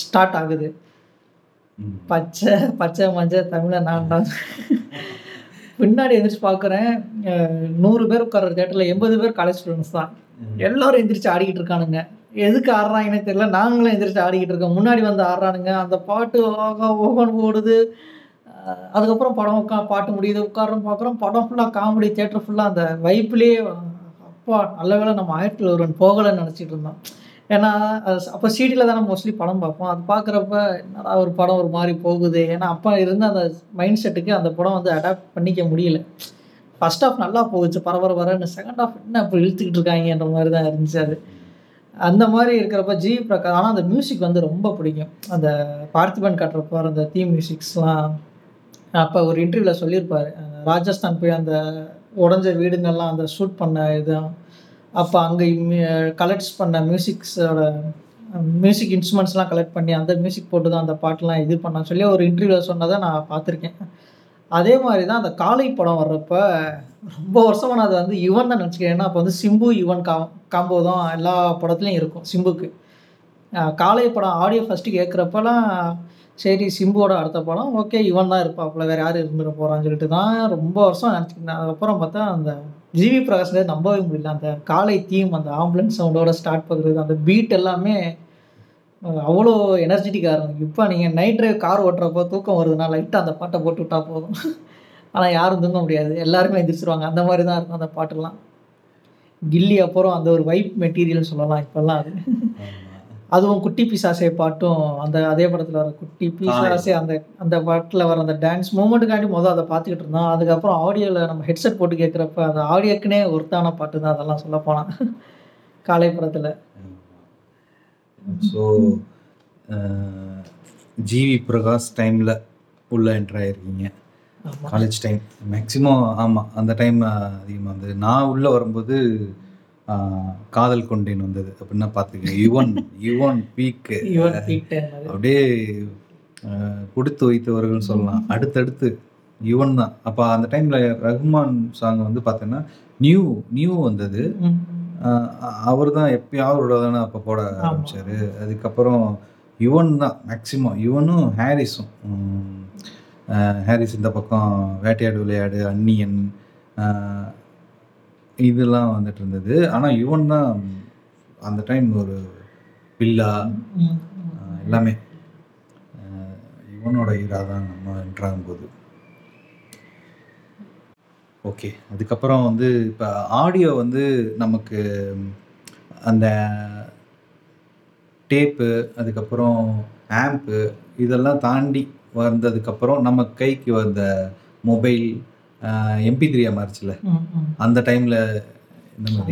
ஸ்டார்ட் ஆகுது. பச்சை பச்சை மஞ்ச தமிழை நான்டா. பின்னாடி எந்திரிச்சு பார்க்குறேன், 100 பேர் உட்கார்ற தேட்டரில் 80 பேர் காலேஜ் ஸ்டூடெண்ட்ஸ் தான், எல்லோரும் எந்திரிச்சு ஆடிக்கிட்டு இருக்கானுங்க. எதுக்கு ஆடுறான் எனக்கு தெரியல. நாங்களும் எந்திரிச்சு ஆடிக்கிட்டு இருக்கோம், முன்னாடி வந்து ஆடுறானுங்க. அந்த பாட்டு ஓகா ஓகோன்னு ஓடுது. அதுக்கப்புறம் படம் பாட்டு முடியுது, உட்காரம் பார்க்குறோம். படம் ஃபுல்லாக காமெடி, தியேட்டர் ஃபுல்லாக அந்த வைப்புலேயே. அப்பா நல்ல வேளை நம்ம ஆயிரத்தில் ஒருவன் போகலைன்னு நினச்சிட்டு இருந்தோம். ஏன்னா அப்போ சீடியில் தானே மோஸ்ட்லி படம் பார்ப்போம். அது பார்க்குறப்ப ஒரு படம் ஒரு மாதிரி போகுது. ஏன்னா அப்போ இருந்த அந்த மைண்ட் செட்டுக்கு அந்த படம் வந்து அடாப்ட் பண்ணிக்க முடியல. ஃபர்ஸ்ட் ஆஃப் நல்லா போகுச்சு பரபரன்னு, செகண்ட் ஆஃப் என்ன இப்போ இழுத்துக்கிட்டு இருக்காங்கன்ற மாதிரி தான் இருந்துச்சு. அது அந்த மாதிரி இருக்கிறப்ப ஜி பிரகாஷ். ஆனால் அந்த மியூசிக் வந்து ரொம்ப பிடிக்கும். அந்த பார்த்திபன் கட்டுறப்போ அந்த தீம் மியூசிக்ஸ்லாம் அப்போ ஒரு இன்டர்வியூவில் சொல்லியிருப்பார். ராஜஸ்தான் போய் அந்த உடஞ்ச வீடுங்கள்லாம் அந்த ஷூட் பண்ண இதுதான். அப்போ அங்கே கலெக்ட்ஸ் பண்ண மியூசிக்ஸோட மியூசிக் இன்ஸ்ட்ருமெண்ட்ஸ்லாம் கலெக்ட் பண்ணி அந்த மியூசிக் போட்டு தான் அந்த பாட்டெலாம் இது பண்ணான்னு சொல்லி ஒரு இன்டர்வியூவில் சொன்னதை நான் பார்த்துருக்கேன். அதே மாதிரி தான் அந்த காளை படம் வர்றப்போ ரொம்ப வருஷமாக நான் அதை வந்து யுவன் தான் நினச்சிக்கிறேன். ஏன்னா அப்போ வந்து சிம்பு யுவன் காம்போ தான் எல்லா படத்துலையும் இருக்கும். சிம்புக்கு காளை படம் ஆடியோ ஃபஸ்ட்டு கேட்குறப்பெல்லாம் சரி சிம்புவோட அடுத்த படம் ஓகே யுவன் தான் இருப்பாப்புல, வேறு யாரும் இருந்துட போகிறான்னு சொல்லிட்டு தான் ரொம்ப வருஷம் நினச்சிக்கிட்டேன். அதுக்கப்புறம் பார்த்தா அந்த ஜிவி பிரகாஷ் நம்பவே முடியல. அந்த காளை தீம், அந்த ஆம்புலன்ஸ் சவுண்டோட ஸ்டார்ட் பண்ணுறது, அந்த பீட் எல்லாமே அவ்வளோ எனர்ஜெட்டிக்காக இருக்கும். இப்போ நீங்கள் நைட் ட்ரைவ் கார் ஓட்டுறப்போ தூக்கம் வருதுன்னா லைட்டாக அந்த பாட்டை போட்டு விட்டால் போதும். ஆனால் யாரும் தூங்க முடியாது, எல்லாருமே எந்திரிச்சிருவாங்க. அந்த மாதிரி தான் இருக்கும் அந்த பாட்டெல்லாம். கில்லி அப்புறம் அந்த ஒரு வைப் மெட்டீரியல் சொல்லலாம் இப்போல்லாம். அது அதுவும் குட்டி பிசாசே பாட்டும் அந்த அதே படத்தில் வர குட்டி பிசாசே அந்த அந்த பாட்டில் வர அந்த டான்ஸ் மூமெண்ட்டுக்காண்டி அதை பார்த்துக்கிட்டு இருந்தோம். அதுக்கப்புறம் ஆடியோவில் நம்ம ஹெட்செட் போட்டு கேட்குறப்ப அந்த ஆடியோக்குன்னே ஒருத்தான பாட்டு தான் அதெல்லாம் சொல்லப்போனால் காலை படத்தில். ஸோ ஜிவி பிரகாஷ் டைமில் உள்ளே என்ட்ரு ஆகிருக்கீங்க காலேஜ் டைம் மேக்ஸிமம். ஆமாம், அந்த டைம் அதிகமாக வந்தது. நான் உள்ளே வரும்போது காதல் கொண்டேன் வந்தது அப்படின்னா பார்த்துக்கேன். யுவன் பீக்கு அப்படியே கொடுத்து வைத்தவர்கள் சொல்லலாம். அடுத்தடுத்து யுவன் தான். அப்போ அந்த டைமில் ரஹ்மான் சாங் வந்து பார்த்தீங்கன்னா நியூ வந்தது. அவர் தான் எப்பயாவது தானே அப்போ போட ஆரம்பித்தார். அதுக்கப்புறம் யுவன் தான் மேக்ஸிமம். யுவனும் ஹாரிஸ் இந்த பக்கம் வேட்டையாடு விளையாடு அன்னியன் இதெல்லாம் வந்துட்டு இருந்தது. ஆனால் யுவன் தான் அந்த டைம் ஒரு பில்லா எல்லாமே யுவனோட ஈராக தான் நம்ம என்ட்ராகும் போது. ஓகே, அதுக்கப்புறம் வந்து இப்போ ஆடியோ வந்து நமக்கு அந்த டேப்பு அதுக்கப்புறம் ஆம்பு இதெல்லாம் தாண்டி வந்ததுக்கப்புறம் நம்ம கைக்கு வந்த மொபைல் MP3 மாறிச்சுல. அந்த டைமில்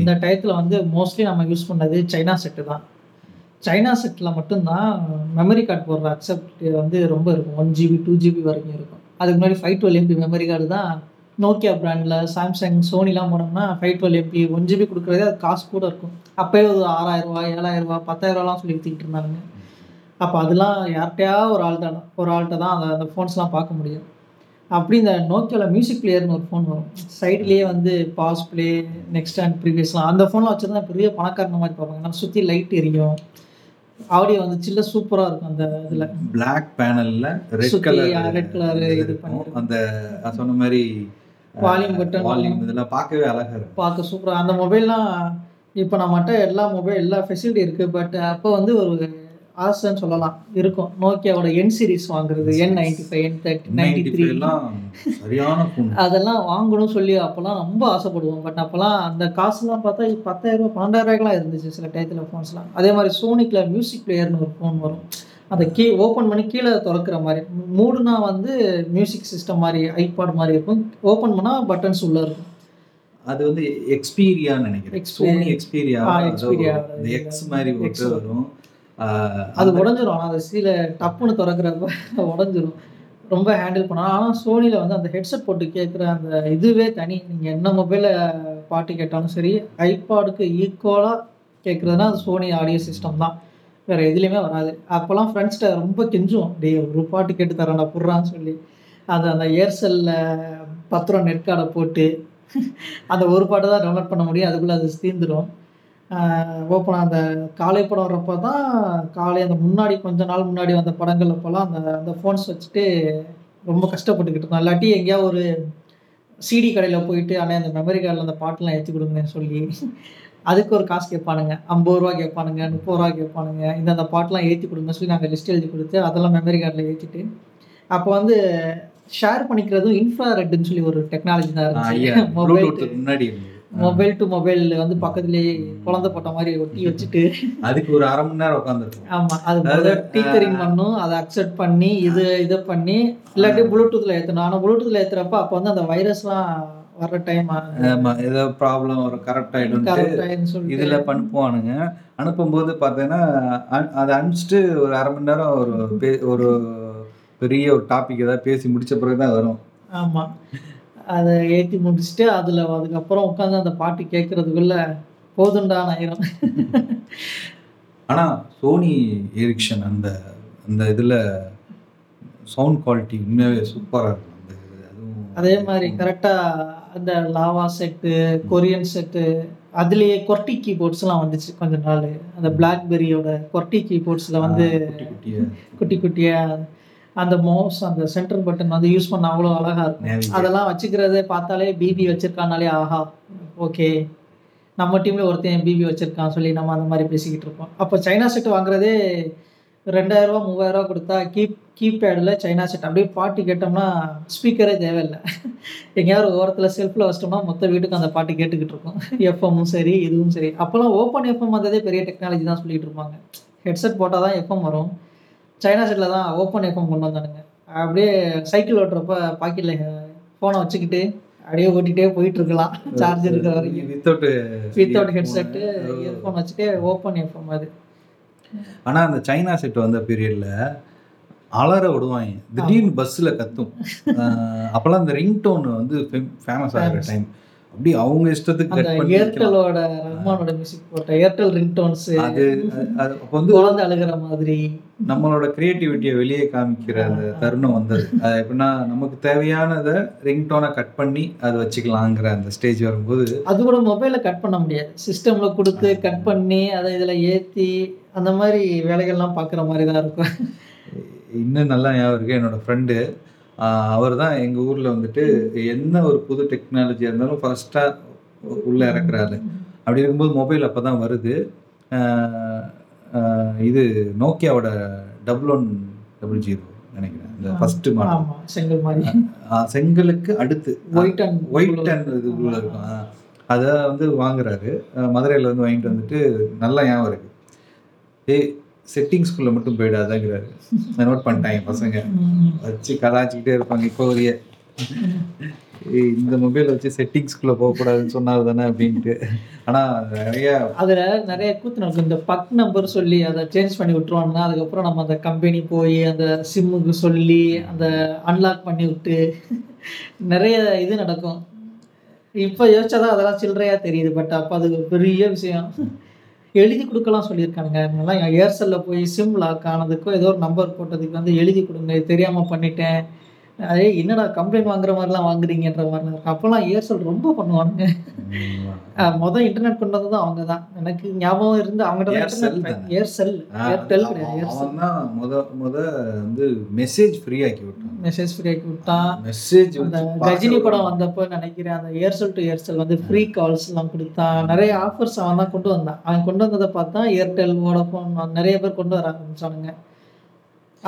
இந்த டயத்தில் வந்து மோஸ்ட்லி நம்ம யூஸ் பண்ணது சைனா செட்டு தான். சைனா செட்டில் மட்டும்தான் மெமரி கார்டு போடுற அக்செப்ட் வந்து ரொம்ப இருக்கும். 1GB 2GB வரைக்கும் இருக்கும். அதுக்கு முன்னாடி 512 MB மெமரி கார்டு தான். நோக்கியா பிராண்டில் சாம்சங் சோனிலாம் போனோம்னா 512 MB 1GB கொடுக்குறதே அது காசு கூட இருக்கும். அப்போயே ஒரு 6000 ரூபா 7000 ரூபா 10000 ரூபாலாம் சொல்லி எடுத்துக்கிட்டு இருந்தாங்க. அப்போ அதெல்லாம் யார்கிட்டையா ஒரு ஆள்கிட்ட தான் அந்த ஃபோன்ஸ்லாம் பார்க்க முடியும். அப்படி இந்த நோக்கியாவில் மியூசிக் பிளேயர்னு ஒரு ஃபோன் வரும். சைட்லேயே வந்து பாஸ் பிளே நெக்ஸ்ட் அண்ட் ப்ரீவியஸ்லாம் அந்த ஃபோன்லாம் வச்சுருந்தா பெரிய பணக்காரங்க மாதிரி பார்ப்பாங்க. ஏன்னா சுற்றி லைட் எரியும், ஆடியோ வந்து சில்ல சூப்பராக இருக்கும். அந்த இதில் பிளாக் பேனலில் ரெட் கலரு இது பண்ணுவோம். அந்த சொன்ன மாதிரி வால்யூம் பட்டன் இதெல்லாம் பார்க்கவே அழகாக இருக்கும், பார்க்க சூப்பராக. அந்த மொபைல்லாம் இப்போ நம்மகிட்ட எல்லா மொபைல் எல்லா ஃபெசிலிட்டி இருக்குது. பட் அப்போ வந்து ஒரு ஆசைன்னு சொல்லலாம் இருக்கும். நோக்கியாவோட N சீரிஸ் வாங்குறது, N95 N30 93 சரியான அதெல்லாம் வாங்கணும்னு சொல்லி அப்போல்லாம் ரொம்ப ஆசைப்படுவோம். பட் அப்போல்லாம் அந்த காசுலாம் பார்த்தா 10000 ரூபா 12000 ரூபாய்க்குலாம் இருந்துச்சு சில டயத்தில் ஃபோன்ஸ்லாம். அதே மாதிரி சோனிக்கில் மியூசிக் பிளேயர்னு ஒரு ஃபோன் வரும். அதை ஓப்பன் பண்ணி கீழே திறக்கிற மாதிரி மூடுனா வந்து மியூசிக் சிஸ்டம் மாதிரி ஐபாட் மாதிரி இருக்கும். ஓப்பன் பண்ணால் பட்டன்ஸ் உள்ளே இருக்கும். அது வந்து எக்ஸ்பீரியான்னு நினைக்கிறேன். சோனி எக்ஸ்பீரியா மாதிரி வரும். அது உடஞ்சிரும். ஆனால் அது சீல டப்புன்னு திறக்கிறப்ப உடஞ்சிரும், ரொம்ப ஹேண்டில் பண்ணலாம். ஆனால் சோனியில் வந்து அந்த ஹெட்செட் போட்டு கேட்குற அந்த இதுவே தனி. நீங்கள் என்ன மொபைலில் பாட்டு கேட்டாலும் சரி ஐபாடுக்கு ஈக்குவலாக கேட்குறதுனா அது சோனி ஆடியோ சிஸ்டம் தான், வேறு எதுலேயுமே வராது. அப்போல்லாம் ஃப்ரெண்ட்ஸ்கிட்ட ரொம்ப கெஞ்சும், அப்படியே ஒரு பாட்டு கேட்டு தரேன்டா புடுறான்னு சொல்லி அது அந்த ஏர்செல்லில் 10 ரூபா நெட் கார்டை போட்டு அந்த ஒரு பாட்டை தான் டவுன்லோட் பண்ண முடியும். அதுக்குள்ளே அது தீர்ந்துடும். ஓப்பன் அந்த காலை படம் வரப்போ தான் காலை அந்த முன்னாடி கொஞ்ச நாள் முன்னாடி வந்த படங்கள் அப்போல்லாம் அந்த அந்த ஃபோன்ஸ் வச்சுட்டு ரொம்ப கஷ்டப்பட்டுக்கிட்டு இருந்தோம். இல்லாட்டி எங்கேயா ஒரு CD கடையில் போயிட்டு ஆனால் அந்த மெமரி கார்டில் அந்த பாட்டெலாம் ஏற்றி கொடுங்கன்னு சொல்லி அதுக்கு ஒரு காசு கேட்பானுங்க, 50 ரூபா கேட்பானுங்க, 30 ரூபா கேட்பானுங்க. இந்த பாட்டெலாம் ஏற்றி கொடுங்க சொல்லி நாங்கள் லிஸ்ட் எழுதி கொடுத்து அதெல்லாம் மெமரி கார்டில் ஏற்றிட்டு அப்போ வந்து ஷேர் பண்ணிக்கிறதும் இன்ஃப்ராரெட்னு சொல்லி ஒரு டெக்னாலஜி தான் இருந்துச்சு. மொபைல் டு மொபைல் வந்து பக்கத்துலேயே குழந்தை போட்ட மாதிரி ஒட்டி வச்சுட்டு அதுக்கு ஒரு அரை மணி நேரம் உட்காந்துருக்கும். ஆமாம், அது டீச்சரிங் பண்ணும், அதை அக்செப்ட் பண்ணி இதை பண்ணி இல்லாட்டி ப்ளூடூத்தில் ஏற்றணும். ஆனால் ப்ளூடூத்தில் ஏற்றுறப்ப அப்போ வந்து அந்த வைரஸ்லாம் வர்ற டைம் ஏதோ ப்ராப்ளம் வரும், கரெக்ட் ஆகிடும் சொல்லி இதில் அனுப்புவானுங்க. அனுப்பும்போது பார்த்தீங்கன்னா அதை அனுப்பிச்சிட்டு ஒரு அரை மணி நேரம் ஒரு பெரிய ஒரு டாபிக் ஏதாவது பேசி முடித்த பிறகு தான் வரும். ஆமாம், அதை ஏற்றி முடிச்சுட்டு அதுக்கப்புறம் உட்காந்து அந்த பாட்டு கேட்கறதுக்குள்ள போதுண்டான ஆயிரும். ஆனால் சோனி எரிக்சன் அந்த அந்த இதில் சவுண்ட் குவாலிட்டி உண்மையாகவே சூப்பராக இருக்கும். அந்த அதுவும் அதே மாதிரி கரெக்டாக அந்த லாவா செட்டு, கொரியன் செட்டு, அதுலேயே கொர்ட்டி கீபோர்ட்ஸ்லாம் வந்துச்சு கொஞ்ச நாள். அந்த பிளாக்பெரியோட கொர்ட்டி கீபோர்ட்ஸில் வந்து குட்டி குட்டியாக அந்த மவுஸ் அந்த சென்டர் பட்டன் வந்து யூஸ் பண்ண அவ்வளோ அழகாக இருக்கும். அதெல்லாம் வச்சுக்கிறத பார்த்தாலே பிபி வச்சுருக்கானாலே ஆஹா ஓகே நம்ம டீமில் ஒருத்தன் பிபி வச்சுருக்கான்னு சொல்லி நம்ம அந்த மாதிரி பேசிக்கிட்டு இருப்போம். அப்போ சைனா செட் வாங்குறதே 2000 ரூபா 3000 ரூபா கொடுத்தா கீபேடில் சைனா செட் அப்படியே பாட்டு கேட்டோம்னா ஸ்பீக்கரே தேவையில்லை. எங்கேயாவது ஓரத்தில் செல்ஃபில் வச்சிட்டோம்னா மொத்த வீட்டுக்கு அந்த பாட்டு கேட்டுக்கிட்டு இருக்கோம். எஃப்எம்மும் சரி இதுவும் சரி. அப்போல்லாம் ஓப்பன் எஃப்எம் வந்ததே பெரிய டெக்னாலஜி தான் சொல்லிகிட்டு இருப்பாங்க. ஹெட்செட் போட்டால் தான் எஃப்எம் வரும். சைனா செட்டில் தான் ஓப்பன் எஃப்எம் கொண்டு வந்தானுங்க. அப்படியே சைக்கிள் ஓட்டுறப்ப பாக்கெட்டில் ஃபோனை வச்சுக்கிட்டு அப்படியே ஓட்டிகிட்டே போயிட்டுருக்கலாம் சார்ஜ் இருக்கிற வரைக்கும். வித்தவுட் ஹெட்செட்டு இயர்ஃபோன் வச்சுட்டு ஓப்பன் எஃப்எம் அது. ஆனால் அந்த சைனா செட் வந்த பீரியடில் அலற விடுவாங்க, திடீர்னு பஸ்ஸில் கத்தும். அப்போல்லாம் அந்த ரிங் டோன் வந்து ஃபேமஸ் ஆகிற டைம். அப்படி அவங்க இஷ்டத்துக்கு ஏர்டெல்லோட ரஹ்மானோட மியூசிக் போட்ட ஏர்டெல் ரிங் டோன்ஸ் அது அப்போ வந்து உலந்து அழுகிற மாதிரி நம்மளோட கிரியேட்டிவிட்டியை வெளியே காமிக்கிற அந்த தருணம் வந்தது. அது எப்படின்னா நமக்கு தேவையானதை ரிங் டோனை கட் பண்ணி அதை வச்சுக்கலாங்கிற அந்த ஸ்டேஜ் வரும்போது அது கூட மொபைலில் கட் பண்ண முடியாது. சிஸ்டமில் கொடுத்து கட் பண்ணி அதை இதில் ஏற்றி அந்த மாதிரி வேலைகள்லாம் பார்க்குற மாதிரி தான் இருக்கும். இன்னும் நல்லா ஞாபகம் இருக்குது, என்னோடய ஃப்ரெண்டு அவர் தான் எங்கள் ஊரில் வந்துட்டு என்ன ஒரு புது டெக்னாலஜியாக இருந்தாலும் ஃபர்ஸ்ட்டாக உள்ளே இறக்குறாரு. அப்படி இருக்கும்போது மொபைல் அப்போ தான் வருது. இது நோக்கியாவோட 1100 நினைக்கிறேன் இந்த ஃபஸ்ட்டு மாடல் செங்கல் மாதிரி செங்கலுக்கு அடுத்து ஒயிட் அண்ட் இது உள்ள இருக்கும். அதை வந்து வாங்குறாரு மதுரையில் வந்து வாங்கிட்டு வந்துட்டு நல்லா ஞாபகம் இருக்குது. செட்டிங்ஸ்குள்ளே மட்டும் போயிடாதாங்கிறாரு. நான் நோட் பண்ணிட்டாங்க பசங்க வச்சு கலாய்ச்சிக்கிட்டே இருப்பாங்க. இப்போ வரைய இந்த மொபைலை வச்சு செட்டிங்ஸ்குள்ளே போகக்கூடாதுன்னு சொன்னார் தானே அப்படின்ட்டு. ஆனால் அதில் நிறைய கூத்து நடக்கும். இந்த பக் நம்பர் சொல்லி அதை சேஞ்ச் பண்ணி விட்டுருவாங்கன்னா அதுக்கப்புறம் நம்ம அந்த கம்பெனி போய் அந்த சிம்முக்கு சொல்லி அந்த அன்லாக் பண்ணி விட்டு நிறைய இது நடக்கும். இப்போ யோசிச்சாதான் அதெல்லாம் சில்லறையாக தெரியுது. பட் அப்போ அது ஒரு பெரிய விஷயம். எழுதி கொடுக்கலாம் சொல்லியிருக்காங்க. அதனால ஏர்செல்லில் போய் சிம் லாக் ஆனதுக்கோ ஏதோ ஒரு நம்பர் போட்டதுக்கு வந்து எழுதி கொடுங்க, தெரியாமல் பண்ணிட்டேன், அதே என்னடா கம்ப்ளைண்ட் வாங்குற மாதிரிலாம் வாங்குறீங்கன்ற மாதிரிலாம் இருக்கும். அப்போல்லாம் ஏர்செல் ரொம்ப பண்ணுவானுங்க. மொதல் இன்டர்நெட் கொண்டது தான் அவங்க தான். எனக்கு ஞாபகம் இருந்து அவங்ககிட்ட ஏர்டெல் வந்து மெசேஜ் ஃப்ரீ ஆக்கி விட்டான். ரஜினி படம் வந்தப்போ நினைக்கிறேன் அந்த ஏர்செல் டு ஏர்செல் வந்து ஃப்ரீ கால்ஸ் எல்லாம் கொடுத்தான். நிறைய ஆஃபர்ஸ் அவன் தான் கொண்டு வந்தான். அவன் கொண்டு வந்ததை பார்த்தா ஏர்டெல், வோடஃபோன் நிறைய பேர் கொண்டு வர ஆரம்பிச்சானுங்க.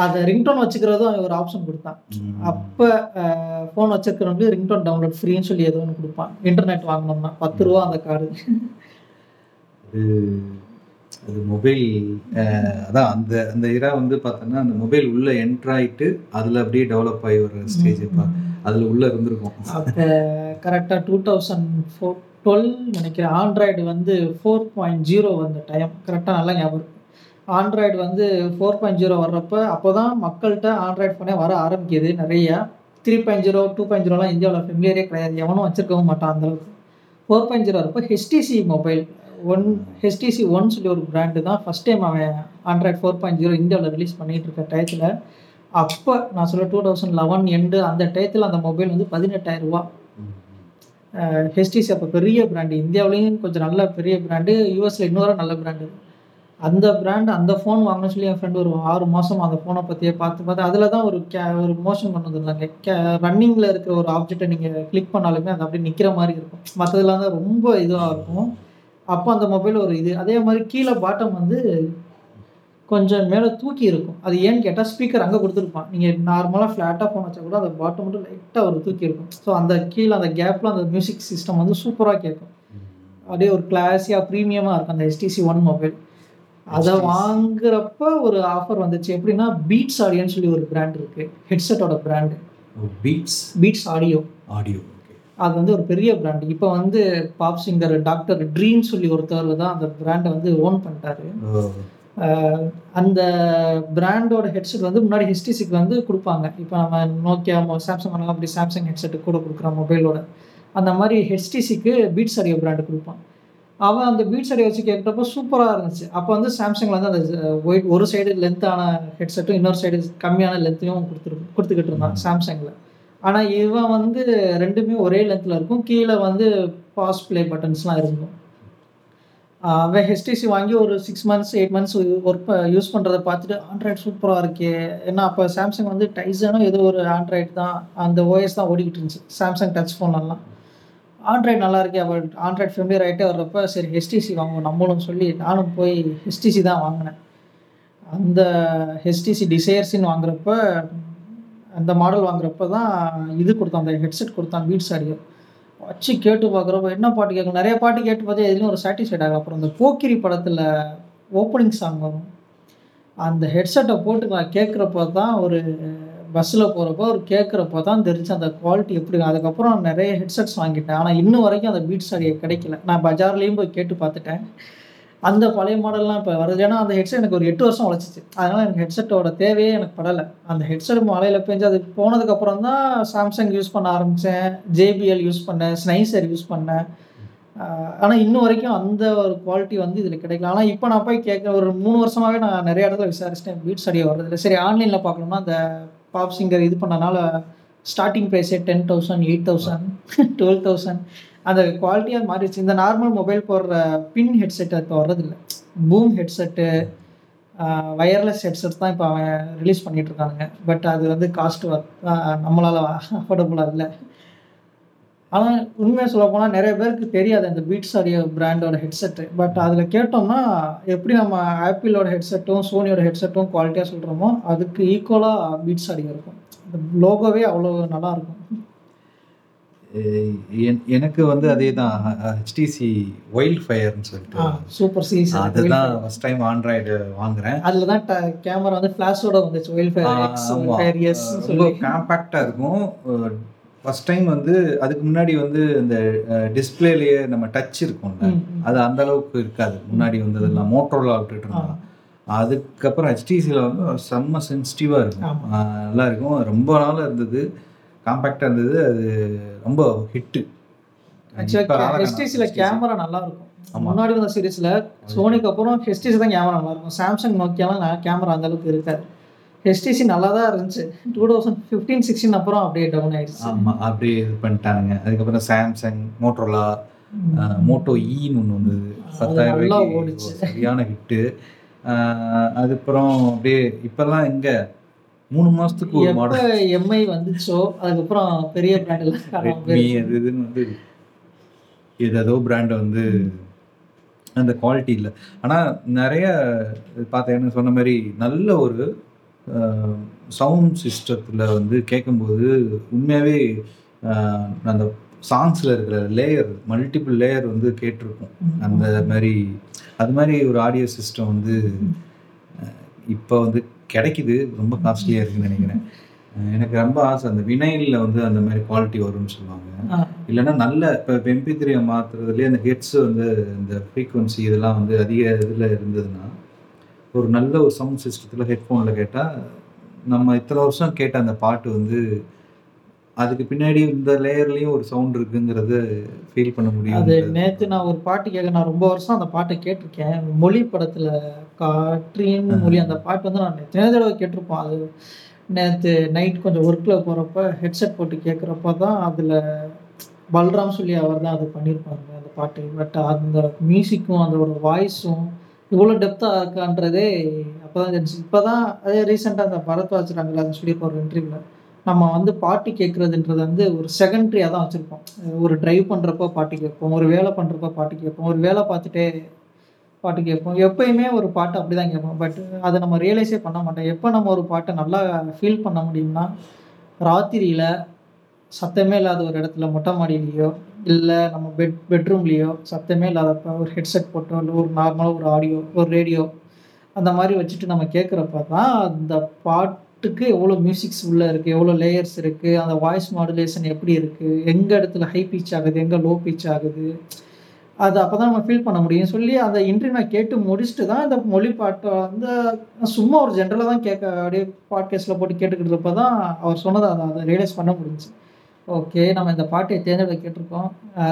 அதை ரிங்டோன் வச்சுக்கிறதும் அவன் ஒரு ஆப்ஷன் கொடுத்தான். அப்போ ஃபோன் வச்சுருக்கிறவங்களுக்கு ரிங்டோன் டவுன்லோட் ஃப்ரீன்னு சொல்லி ஏதோ ஒன்று கொடுப்பான். இன்டர்நெட் வாங்கினோம்னா 10 ரூபா அந்த கார்டு. அது மொபைல் அதான் அந்த அந்த இரா வந்து பார்த்தோன்னா அந்த மொபைல் உள்ளே என்ட்ராயிட்டு அதில் அப்படியே டெவலப் ஆகி வர ஸ்டேஜ் அதில் உள்ளே இருந்திருக்கும். அப்போ கரெக்டாக 2012 நினைக்கிறேன் ஆண்ட்ராய்டு வந்து 4.0 வந்த டைம் கரெக்டாக நல்லா ஞாபகம். ஆண்ட்ராய்டு வந்து 4.0 வர்றப்போ அப்போ தான் மக்கள்கிட்ட ஆண்ட்ராய்டு ஃபோனே வர ஆரம்பிக்குது. நிறையா 3.0 2.0லாம் இந்தியாவில் ஃபெமிலியரே கிடையாது, எவனும் வச்சுருக்கவும் மாட்டான் அந்தளவுக்கு. 4.0 வரப்போ ஹெச்டிசி மொபைல் ஹெச்டிசி ஒன் சொல்லி ஒரு பிராண்டு தான் ஃபஸ்ட் டைம் அவன் ஆண்ட்ராய்டு 4.0 இந்தியாவில் ரிலீஸ் பண்ணிகிட்டு இருக்க டயத்தில். அப்போ நான் சொல்ல 2011 எண்டு அந்த டயத்தில் அந்த மொபைல் வந்து 18,000 ரூபா. ஹெச்டிசி அப்போ பெரிய பிராண்டு, இந்தியாவிலையும் கொஞ்சம் நல்ல பெரிய பிராண்டு, யூஎஸில் இன்னொரு நல்ல பிராண்டு. அந்த பிராண்ட் அந்த ஃபோன் வாங்கணும்னு சொல்லி என் ஃப்ரெண்டு ஒரு 6 மாதம் அந்த ஃபோனை பற்றியே பார்த்து அதில் தான் ஒரு மோஷன் கொண்டு வந்துருந்தாங்க. ரன்னிங்கில் இருக்கிற ஒரு ஆப்ஜெக்டை நீங்கள் கிளிக் பண்ணாலுமே அது அப்படியே நிற்கிற மாதிரி இருக்கும். மற்றதுலாம் தான் ரொம்ப இதுவாக இருக்கும். அப்போ அந்த மொபைல் ஒரு இது. அதே மாதிரி கீழே பாட்டம் வந்து கொஞ்சம் மேலே தூக்கி இருக்கும். அது ஏன்னு கேட்டால் ஸ்பீக்கர் அங்கே கொடுத்துருப்பான். நீங்கள் நார்மலாக ஃப்ளாட்டாக ஃபோன் வச்சா கூட அந்த பாட்டம் மட்டும் லைட்டாக ஒரு தூக்கி இருக்கும். ஸோ அந்த கீழே அந்த கேப்பில் அந்த மியூசிக் சிஸ்டம் வந்து சூப்பராக கேட்கும். அப்படியே ஒரு கிளாஸியாக ப்ரீமியமாக இருக்கும் அந்த HTC One மொபைல். அதை வாங்குறப்ப ஒரு ஆஃபர் வந்துச்சு. எப்படின்னா பீட்ஸ் ஆடியோன்னு சொல்லி ஒரு பிராண்ட் இருக்குது, ஹெட்செட்டோட பிராண்டு பீட்ஸ் ஆடியோ. அது வந்து ஒரு பெரிய பிராண்டு. இப்போ வந்து பாப் சிங்கர் டாக்டர் ட்ரீம் சொல்லி ஒருத்தர் தான் அந்த பிராண்டை வந்து ஓன் பண்ணிட்டாரு. அந்த பிராண்டோட ஹெட்செட் வந்து முன்னாடி HTCக்கு வந்து கொடுப்பாங்க. இப்போ நம்ம நோக்கியா சாம்சங் அப்படி சாம்சங் ஹெட்செட்டு கூட கொடுக்குற மொபைலோட அந்த மாதிரி HTCக்கு பீட்ஸ் ஆடியோ பிராண்டு கொடுப்பான். அவன் அந்த பீட்ஸ் ஆடியோ வச்சு கேட்குறப்ப சூப்பராக இருந்துச்சு. அப்போ வந்து சாம்சங்கில் வந்து அந்த ஒயிட் ஒரு சைடு லென்த்தான ஹெட்செட்டும் இன்னொரு சைடு கம்மியான லென்த்தையும் கொடுத்துக்கிட்டு இருந்தான் சாம்சங்கில். ஆனால் இவன் வந்து ரெண்டுமே ஒரே லென்த்தில் இருக்கும். கீழே வந்து பாஸ் ப்ளே பட்டன்ஸ்லாம் இருக்கும். அவன் HTC வாங்கி ஒரு 6 months 8 months ஒர்க் யூஸ் பண்ணுறதை பார்த்துட்டு ஆண்ட்ராய்டு சூப்பராக இருக்கே. ஏன்னா அப்போ சாம்சங் வந்து டைசனும் ஏதோ ஒரு ஆண்ட்ராய்டு தான், அந்த OS தான் ஓடிக்கிட்டு இருந்துச்சு சாம்சங் டச் ஃபோன்லாம். ஆண்ட்ராய்டு நல்லா இருக்கே, அவள் ஆண்ட்ராய்டு ஃபெமிலியர் ஆகிட்டே வர்றப்போ சரி HTC வாங்குவோம் நம்மளும் சொல்லி நானும் போய் HTC தான் வாங்கினேன். அந்த HTC டிசையர்ஸின்னு வாங்குறப்ப அந்த மாடல் வாங்குறப்ப தான் இது கொடுத்தான், அந்த ஹெட்செட் கொடுத்தான் பீட்ஸ் ஆடியோ. வச்சு கேட்டு பார்க்குறப்போ என்ன பாட்டு கேட்கும், நிறைய பாட்டு கேட்டு பார்த்தா எதுலேயும் ஒரு சாட்டிஸ்ஃபைட் ஆகும். அப்புறம் அந்த போக்கிரி படத்தில் ஓப்பனிங் சாங் வரும், அந்த ஹெட்செட்டை போட்டு நான் கேட்குறப்போ தான் ஒரு பஸ்ஸில் போகிறப்போ ஒரு கேட்குறப்போ தான் தெரிஞ்சு அந்த குவாலிட்டி எப்படி. அதுக்கப்புறம் நிறைய ஹெட்செட்ஸ் வாங்கிட்டேன். ஆனால் இன்னும் வரைக்கும் அந்த பீட்ஸ் ஆடியோ கிடைக்கல. நான் பஜார்லேயும் போய் கேட்டு பார்த்துட்டேன். அந்த பழைய மாடல்லாம் இப்போ வருது. ஏன்னா அந்த ஹெட்செட் எனக்கு ஒரு 8 வருஷம் உழைச்சிச்சு. அதனால் எனக்கு ஹெட்செட்டோட தேவையே எனக்கு படலை. அந்த ஹெட்செட் மழையில் பெஞ்சு அது போனதுக்கப்புறம் தான் சாம்சங் யூஸ் பண்ண ஆரம்பித்தேன், JBL யூஸ் பண்ணேன், ஸ்னைசர் யூஸ் பண்ணேன். ஆனால் இன்னும் வரைக்கும் அந்த ஒரு குவாலிட்டி வந்து இதில் கிடைக்கல. ஆனால் இப்போ நான் போய் கேட்க ஒரு 3 வருஷமாகவே நான் நிறைய இடத்துல விசாரிச்சிட்டேன், பீட்ஸ் ஆடியோ வர்றதில்லை. சரி ஆன்லைனில் பார்க்கணும்னா அந்த பாப் சிங்கர் இது பண்ணனால ஸ்டார்டிங் ப்ரைஸே 10,000 8,000 12,000 அந்த குவாலிட்டியாக மாறிடுச்சு. இந்த நார்மல் மொபைல் போடுற பின் ஹெட்செட் இப்போ வர்றதில்லை. பூம் ஹெட்செட்டு, வயர்லெஸ் ஹெட்செட் தான் இப்போ அவன் ரிலீஸ் பண்ணிகிட்ருக்கானுங்க. பட் அது வந்து காஸ்ட் நம்மளால் அஃபோர்டபுளாக இல்லை. ஆனால் உண்மையாக சொல்லப்போனால் நிறைய பேருக்கு தெரியாது அந்த பீட்ஸ் ஆடியோ பிராண்டோட ஹெட்செட்டு. பட் அதில் கேட்டோம்னா எப்படி நம்ம ஆப்பிளோட ஹெட்செட்டும் சோனியோட ஹெட்செட்டும் குவாலிட்டியாக சொல்கிறோமோ அதுக்கு ஈக்குவலாக பீட்ஸ் ஆடியோ இருக்கும். அந்த லோகோவே அவ்வளோ நல்லாயிருக்கும். எனக்கு வந்து அதே தான் HTC வைல்ட் ஃபயர்னு சொல்லிட்டு சூப்பர் சீஸ், அதுதான் ஃபர்ஸ்ட் டைம் ஆண்ட்ராய்டு வாங்குறேன். அதில் தான் கேமரா வந்து ஃப்ளாஷோட வந்துச்சு. Wild fire X, fire S ரொம்ப காம்பாக்டாக இருக்கும். ஃபர்ஸ்ட் டைம் வந்து அதுக்கு முன்னாடி வந்து இந்த டிஸ்பிளேலேயே நம்ம டச் இருக்கும்ல, அது அந்த அளவுக்கு இருக்காது. முன்னாடி வந்ததெல்லாம் மோட்டோரில் விட்டுட்டு இருந்தாங்க. அதுக்கப்புறம் HTCயில் வந்து செம்ம சென்சிட்டிவாக இருக்கும், நல்லா இருக்கும். ரொம்ப நாள் இருந்தது, காம்பாக்டாக இருந்தது, அது ரொம்ப ஹிட்டு. HTCயில் கேமரா நல்லா இருக்கும். முன்னாடி வந்த சீரீஸில் சோனிக்கு அப்புறம் HTC தான் கேமரா நல்லா இருக்கும். சாம்சங் நோக்கியாலாம் கேமரா அந்த அளவுக்கு இருக்காது. HTC நல்லா தான் இருந்துச்சு. 2015-16 அப்புறம் அப்படியே டவுன் ஆயிடுச்சு. ஆமாம், அப்படியே இது பண்ணிட்டாங்க. அதுக்கப்புறம் சாம்சங் மோட்டோலா Moto E ஒன்று வந்தது, 10,000 சரியான ஹிட்டு. அதுக்கப்புறம் அப்படியே இப்போல்லாம் இங்கே 3 மாதத்துக்கு ஒரு மாடல் MI வந்துச்சோ, அதுக்கப்புறம் பெரிய பிராண்டில் வந்து ஏதோ பிராண்ட் வந்து அந்த குவாலிட்டி இல்லை. ஆனால் நிறைய பார்த்தேன்னு சொன்ன மாதிரி நல்ல ஒரு சவுண்ட் சிஸ்டத்தில் வந்து கேட்கும்போது உண்மையாகவே அந்த சாங்ஸில் இருக்கிற லேயர், மல்டிபிள் லேயர் வந்து கேட்டிருக்கும். அந்த மாதிரி அது மாதிரி ஒரு ஆடியோ சிஸ்டம் வந்து இப்போ வந்து கிடைக்குது. ரொம்ப காஸ்ட்லியாக இருக்குதுன்னு நினைக்கிறேன். எனக்கு ரொம்ப ஆசை அந்த வினைலில் வந்து அந்த மாதிரி குவாலிட்டி வரும்னு சொல்லுவாங்க. இல்லைன்னா நல்ல இப்போ MP3 மாற்றுறதுலேயே அந்த ஹெட்ஸ் வந்து இந்த ஃப்ரீக்குவன்சி இதெல்லாம் வந்து அதிக இதில் இருந்ததுன்னா ஒரு நல்ல ஒரு சவுண்ட் சிஸ்டத்தில் ஹெட்ஃபோனில் கேட்டால் நம்ம இத்தனை வருஷம் கேட்ட அந்த பாட்டு வந்து அதுக்கு பின்னாடி இந்த லேயர்லேயும் ஒரு சவுண்ட் இருக்குங்கிறத ஃபீல் பண்ண முடியும். அது நேற்று நான் ஒரு பாட்டு கேட்க, நான் ரொம்ப வருஷம் அந்த பாட்டை கேட்டிருக்கேன். மொழி படத்தில் காற்றின் மொழி அந்த பாட்டு வந்து நான் எத்தனை தடவை கேட்டிருப்போம். அது நேற்று நைட் கொஞ்சம் ஒர்க்கில் போகிறப்ப ஹெட்செட் போட்டு கேட்குறப்ப தான் அதில் பல்ராம் சொல்லி அவர் தான் அது பண்ணியிருப்பாங்க அந்த பாட்டு. பட் அந்த மியூசிக்கும் அதோட வாய்ஸும் இவ்வளோ டெப்த்தாக இருக்கான்றதே அப்போ தான் தெரிஞ்சு. இப்போ தான் அதே ரீசெண்டாக அந்த பரத்வாஜ் ரங்கராஜன் சொல்லியிருப்பார் இன்டர்வியூவில், நம்ம வந்து பாட்டு கேட்குறதுன்றது வந்து ஒரு செகண்ட்ரியாக தான் வச்சுருப்போம். ஒரு ட்ரைவ் பண்ணுறப்போ பாட்டு கேட்போம், ஒரு வேலை பண்ணுறப்போ பாட்டு கேட்போம், ஒரு வேலை பார்த்துட்டே பாட்டு கேட்போம், எப்போயுமே ஒரு பாட்டு அப்படி தான் கேட்போம். பட் அதை நம்ம ரியலைஸே பண்ண மாட்டோம். எப்போ நம்ம ஒரு பாட்டை நல்லா ஃபீல் பண்ண முடியும்னா, ராத்திரியில் சத்தமே இல்லாத ஒரு இடத்துல, மொட்டை மாடியிலையோ இல்லை நம்ம பெட்ரூம்லேயோ சத்தமே இல்லாதப்போ ஒரு ஹெட்செட் போட்டோ இல்லை ஒரு நார்மலாக ஒரு ஆடியோ ஒரு ரேடியோ அந்த மாதிரி வச்சுட்டு நம்ம கேட்குறப்ப தான் அந்த பாட்டுக்கு எவ்வளோ மியூசிக்ஸ் உள்ளே இருக்குது, எவ்வளோ லேயர்ஸ் இருக்குது, அந்த வாய்ஸ் மாடுலேஷன் எப்படி இருக்குது, எங்கள் இடத்துல ஹை பீச் ஆகுது, எங்கே லோ பீச் ஆகுது, அது அப்போ தான் நம்ம ஃபீல் பண்ண முடியும் சொல்லி அந்த இன்டர்வியூ நான் கேட்டு முடிச்சுட்டு தான் இந்த மொழி பாட்டை வந்து சும்மா ஒரு ஜென்ரலாக தான் கேட்க அப்படியே பாட்காஸ்ட்டில் போட்டு கேட்டுக்கிட்டப்போ தான் அவர் சொன்னதை அதை ரியலைஸ் பண்ண முடிஞ்சு. ஓகே, நம்ம இந்த பாட்டை தேர்ந்தெடுக்க கேட்டிருக்கோம்,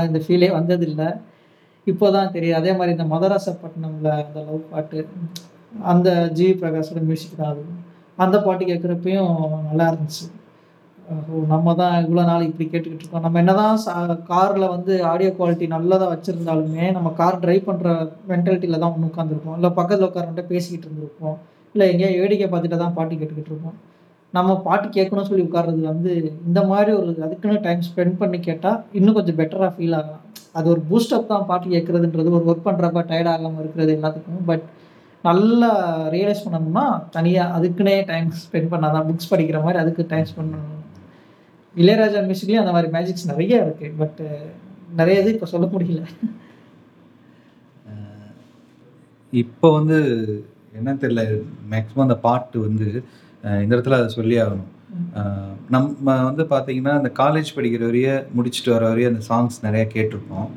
இந்த ஃபீலே வந்ததில்லை, இப்போ தான் தெரியும். அதே மாதிரி இந்த மதராசப்பட்டினம்ல அந்த லவ் பாட்டு, அந்த ஜி பிரகாஷோட மியூசிக் தான் அது. அந்த பாட்டு கேட்குறப்பையும் நல்லா இருந்துச்சு. நம்ம தான் இவ்வளோ நாள் இப்படி கேட்டுக்கிட்டு இருக்கோம். நம்ம என்ன தான் காரில் வந்து ஆடியோ குவாலிட்டி நல்லதாக வச்சுருந்தாலுமே நம்ம கார் ட்ரைவ் பண்ணுற மென்டாலிட்டியில் தான் ஒன்று உட்காந்துருப்போம், இல்லை பக்கத்தில் உட்கார்கிட்ட பேசிக்கிட்டு இருந்திருப்போம், இல்லை எங்கேயா வேடிக்கை பார்த்துட்டு தான் பாட்டு கேட்டுக்கிட்டு இருப்போம். நம்ம பாட்டு கேட்கணும்னு சொல்லி உட்கார்றது வந்து இந்த மாதிரி ஒரு அதுக்குன்னு டைம் ஸ்பெண்ட் பண்ணி கேட்டால் இன்னும் கொஞ்சம் பெட்டராக ஃபீல் ஆகலாம். அது ஒரு பூஸ்டப் தான் பாட்டு கேட்குறதுன்றது, ஒரு ஒர்க் பண்ணுறப்ப டயர்ட் ஆகாமல் இருக்கிறது எல்லாத்துக்கும். பட் நல்லா ரியலைஸ் பண்ணணும்னா தனியாக அதுக்குன்னே டைம் ஸ்பெண்ட் பண்ணாதான், புக்ஸ் படிக்கிற மாதிரி அதுக்கு டைம் ஸ்பெண்ட் பண்ணணும். இளையராஜா மியூசிக்லேயும் அந்த மாதிரி மேஜிக்ஸ் நிறைய இருக்குது. பட்டு நிறைய இது இப்போ சொல்ல முடியல. இப்போ வந்து என்ன தெரியல, மேக்ஸிமம் அந்த பாட்டு வந்து இந்த இடத்துல அதை சொல்லி ஆகணும். நம்ம வந்து பார்த்திங்கன்னா அந்த காலேஜ் படிக்கிற வரைய முடிச்சுட்டு வர வரைய அந்த சாங்ஸ் நிறையா கேட்டிருப்போம்.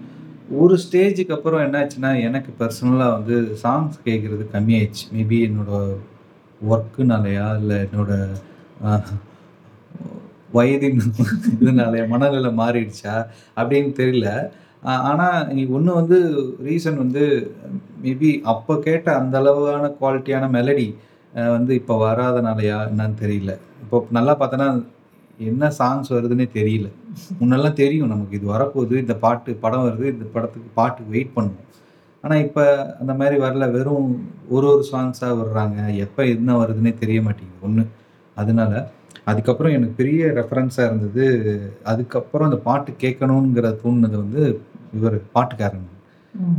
ஒரு ஸ்டேஜுக்கு அப்புறம் என்ன ஆச்சுன்னா, எனக்கு பர்சனலாக வந்து சாங்ஸ் கேட்குறது கம்மியாயிடுச்சு. மேபி என்னோடய ஒர்க்குனாலையா, இல்லை என்னோடய வயதின் இதனாலையா, மனநிலை மாறிடுச்சா அப்படின்னு தெரியல. ஆனால் ஒன்று வந்து ரீசன் வந்து மேபி அப்போ கேட்ட அந்த அளவான குவாலிட்டியான மெலடி வந்து இப்போ வராதனாலையா என்னன்னு தெரியல. இப்போ நல்லா பார்த்தோன்னா என்ன சாங்ஸ் வருதுன்னே தெரியல. முன்னெல்லாம் தெரியும் நமக்கு இது வரப்போகுது, இந்த பாட்டு படம் வருது, இந்த படத்துக்கு பாட்டுக்கு வெயிட் பண்ணுவோம். ஆனால் இப்போ அந்த மாதிரி வரல, வெறும் ஒரு ஒரு சாங்ஸாக வர்றாங்க, எப்போ என்ன வருதுன்னே தெரிய மாட்டேங்குது ஒன்று. அதனால அதுக்கப்புறம் எனக்கு பெரிய ரெஃபரன்ஸாக இருந்தது, அதுக்கப்புறம் அந்த பாட்டு கேட்கணுங்கிற தோணுனது வந்து இவர் பாட்டுக்காரன்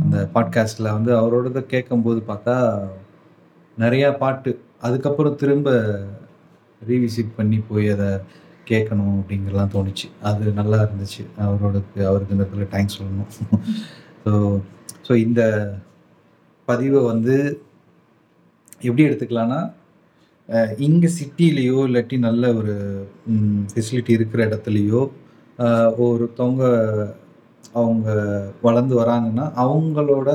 அந்த பாட்காஸ்டில் வந்து அவரோட கேட்கும்போது பார்த்தா நிறையா பாட்டு. அதுக்கப்புறம் திரும்ப ரீவிசிட் பண்ணி போய் அதை கேட்கணும் அப்படிங்கிறலாம் தோணுச்சு. அது நல்லா இருந்துச்சு. அவருக்கு இந்த இடத்துல தேங்க்ஸ் சொல்லணும். ஸோ இந்த பதிவை வந்து எப்படி எடுத்துக்கலான்னா, இங்கே சிட்டிலேயோ இல்லாட்டி நல்ல ஒரு ஃபெசிலிட்டி இருக்கிற இடத்துலையோ ஒருத்தவங்க அவங்க வளர்ந்து வராங்கன்னா அவங்களோட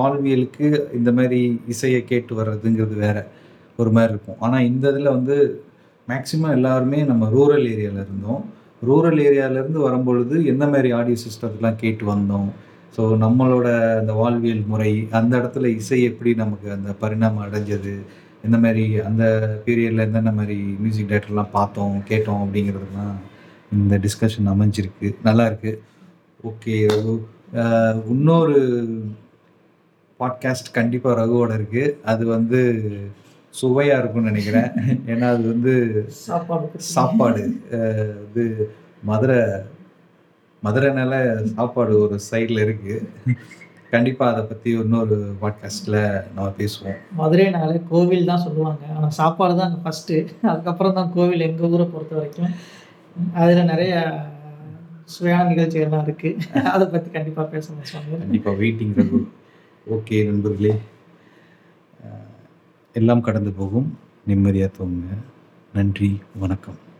வாழ்வியலுக்கு இந்த மாதிரி இசையை கேட்டு வர்றதுங்கிறது வேற ஒரு மாதிரி இருக்கும். ஆனால் இந்த இதில் வந்து மேக்சிமம் எல்லாருமே நம்ம ரூரல் ஏரியாவில் இருந்தோம். ரூரல் ஏரியாவிலேருந்து வரும்பொழுது எந்த மாதிரி ஆடியோ சிஸ்டத்தெலாம் கேட்டு வந்தோம், ஸோ நம்மளோட அந்த வாழ்வியல் முறை, அந்த இடத்துல இசை எப்படி நமக்கு அந்த பரிணாமம் அடைஞ்சது, எந்த மாதிரி அந்த பீரியடில் என்னென்ன மாதிரி மியூசிக் டேரக்டர்லாம் பார்த்தோம் கேட்டோம் அப்படிங்கிறதுலாம் இந்த டிஸ்கஷன் அமைஞ்சிருக்கு. நல்லாயிருக்கு. ஓகே, ரகு இன்னொரு பாட்காஸ்ட் கண்டிப்பாக ரகுவோட இருக்குது. அது வந்து சுவையாக இருக்கும்னு நினைக்கிறேன். ஏன்னா அது வந்து சாப்பாடு இது மதுரைனால சாப்பாடு ஒரு சைடில் இருக்குது. கண்டிப்பாக அதை பற்றி இன்னொரு பாட்காஸ்ட்டில் நம்ம பேசுவோம். மதுரைனால கோவில் தான் சொல்லுவாங்க, ஆனால் சாப்பாடு தான் அங்கே ஃபஸ்ட்டு, அதுக்கப்புறம் தான் கோவில் எங்கள் ஊரை பொறுத்த வரைக்கும். அதில் நிறைய சுவையான நிகழ்ச்சிகள்லாம் இருக்குது. அதை பற்றி கண்டிப்பாக பேசணும் சாமி. கண்டிப்பாக வெயிட்டிங் ரகு. ஓகே நண்பர்களே, எல்லாம் கடந்து போகும், நிம்மதியாக தூங்குங்க. நன்றி, வணக்கம்.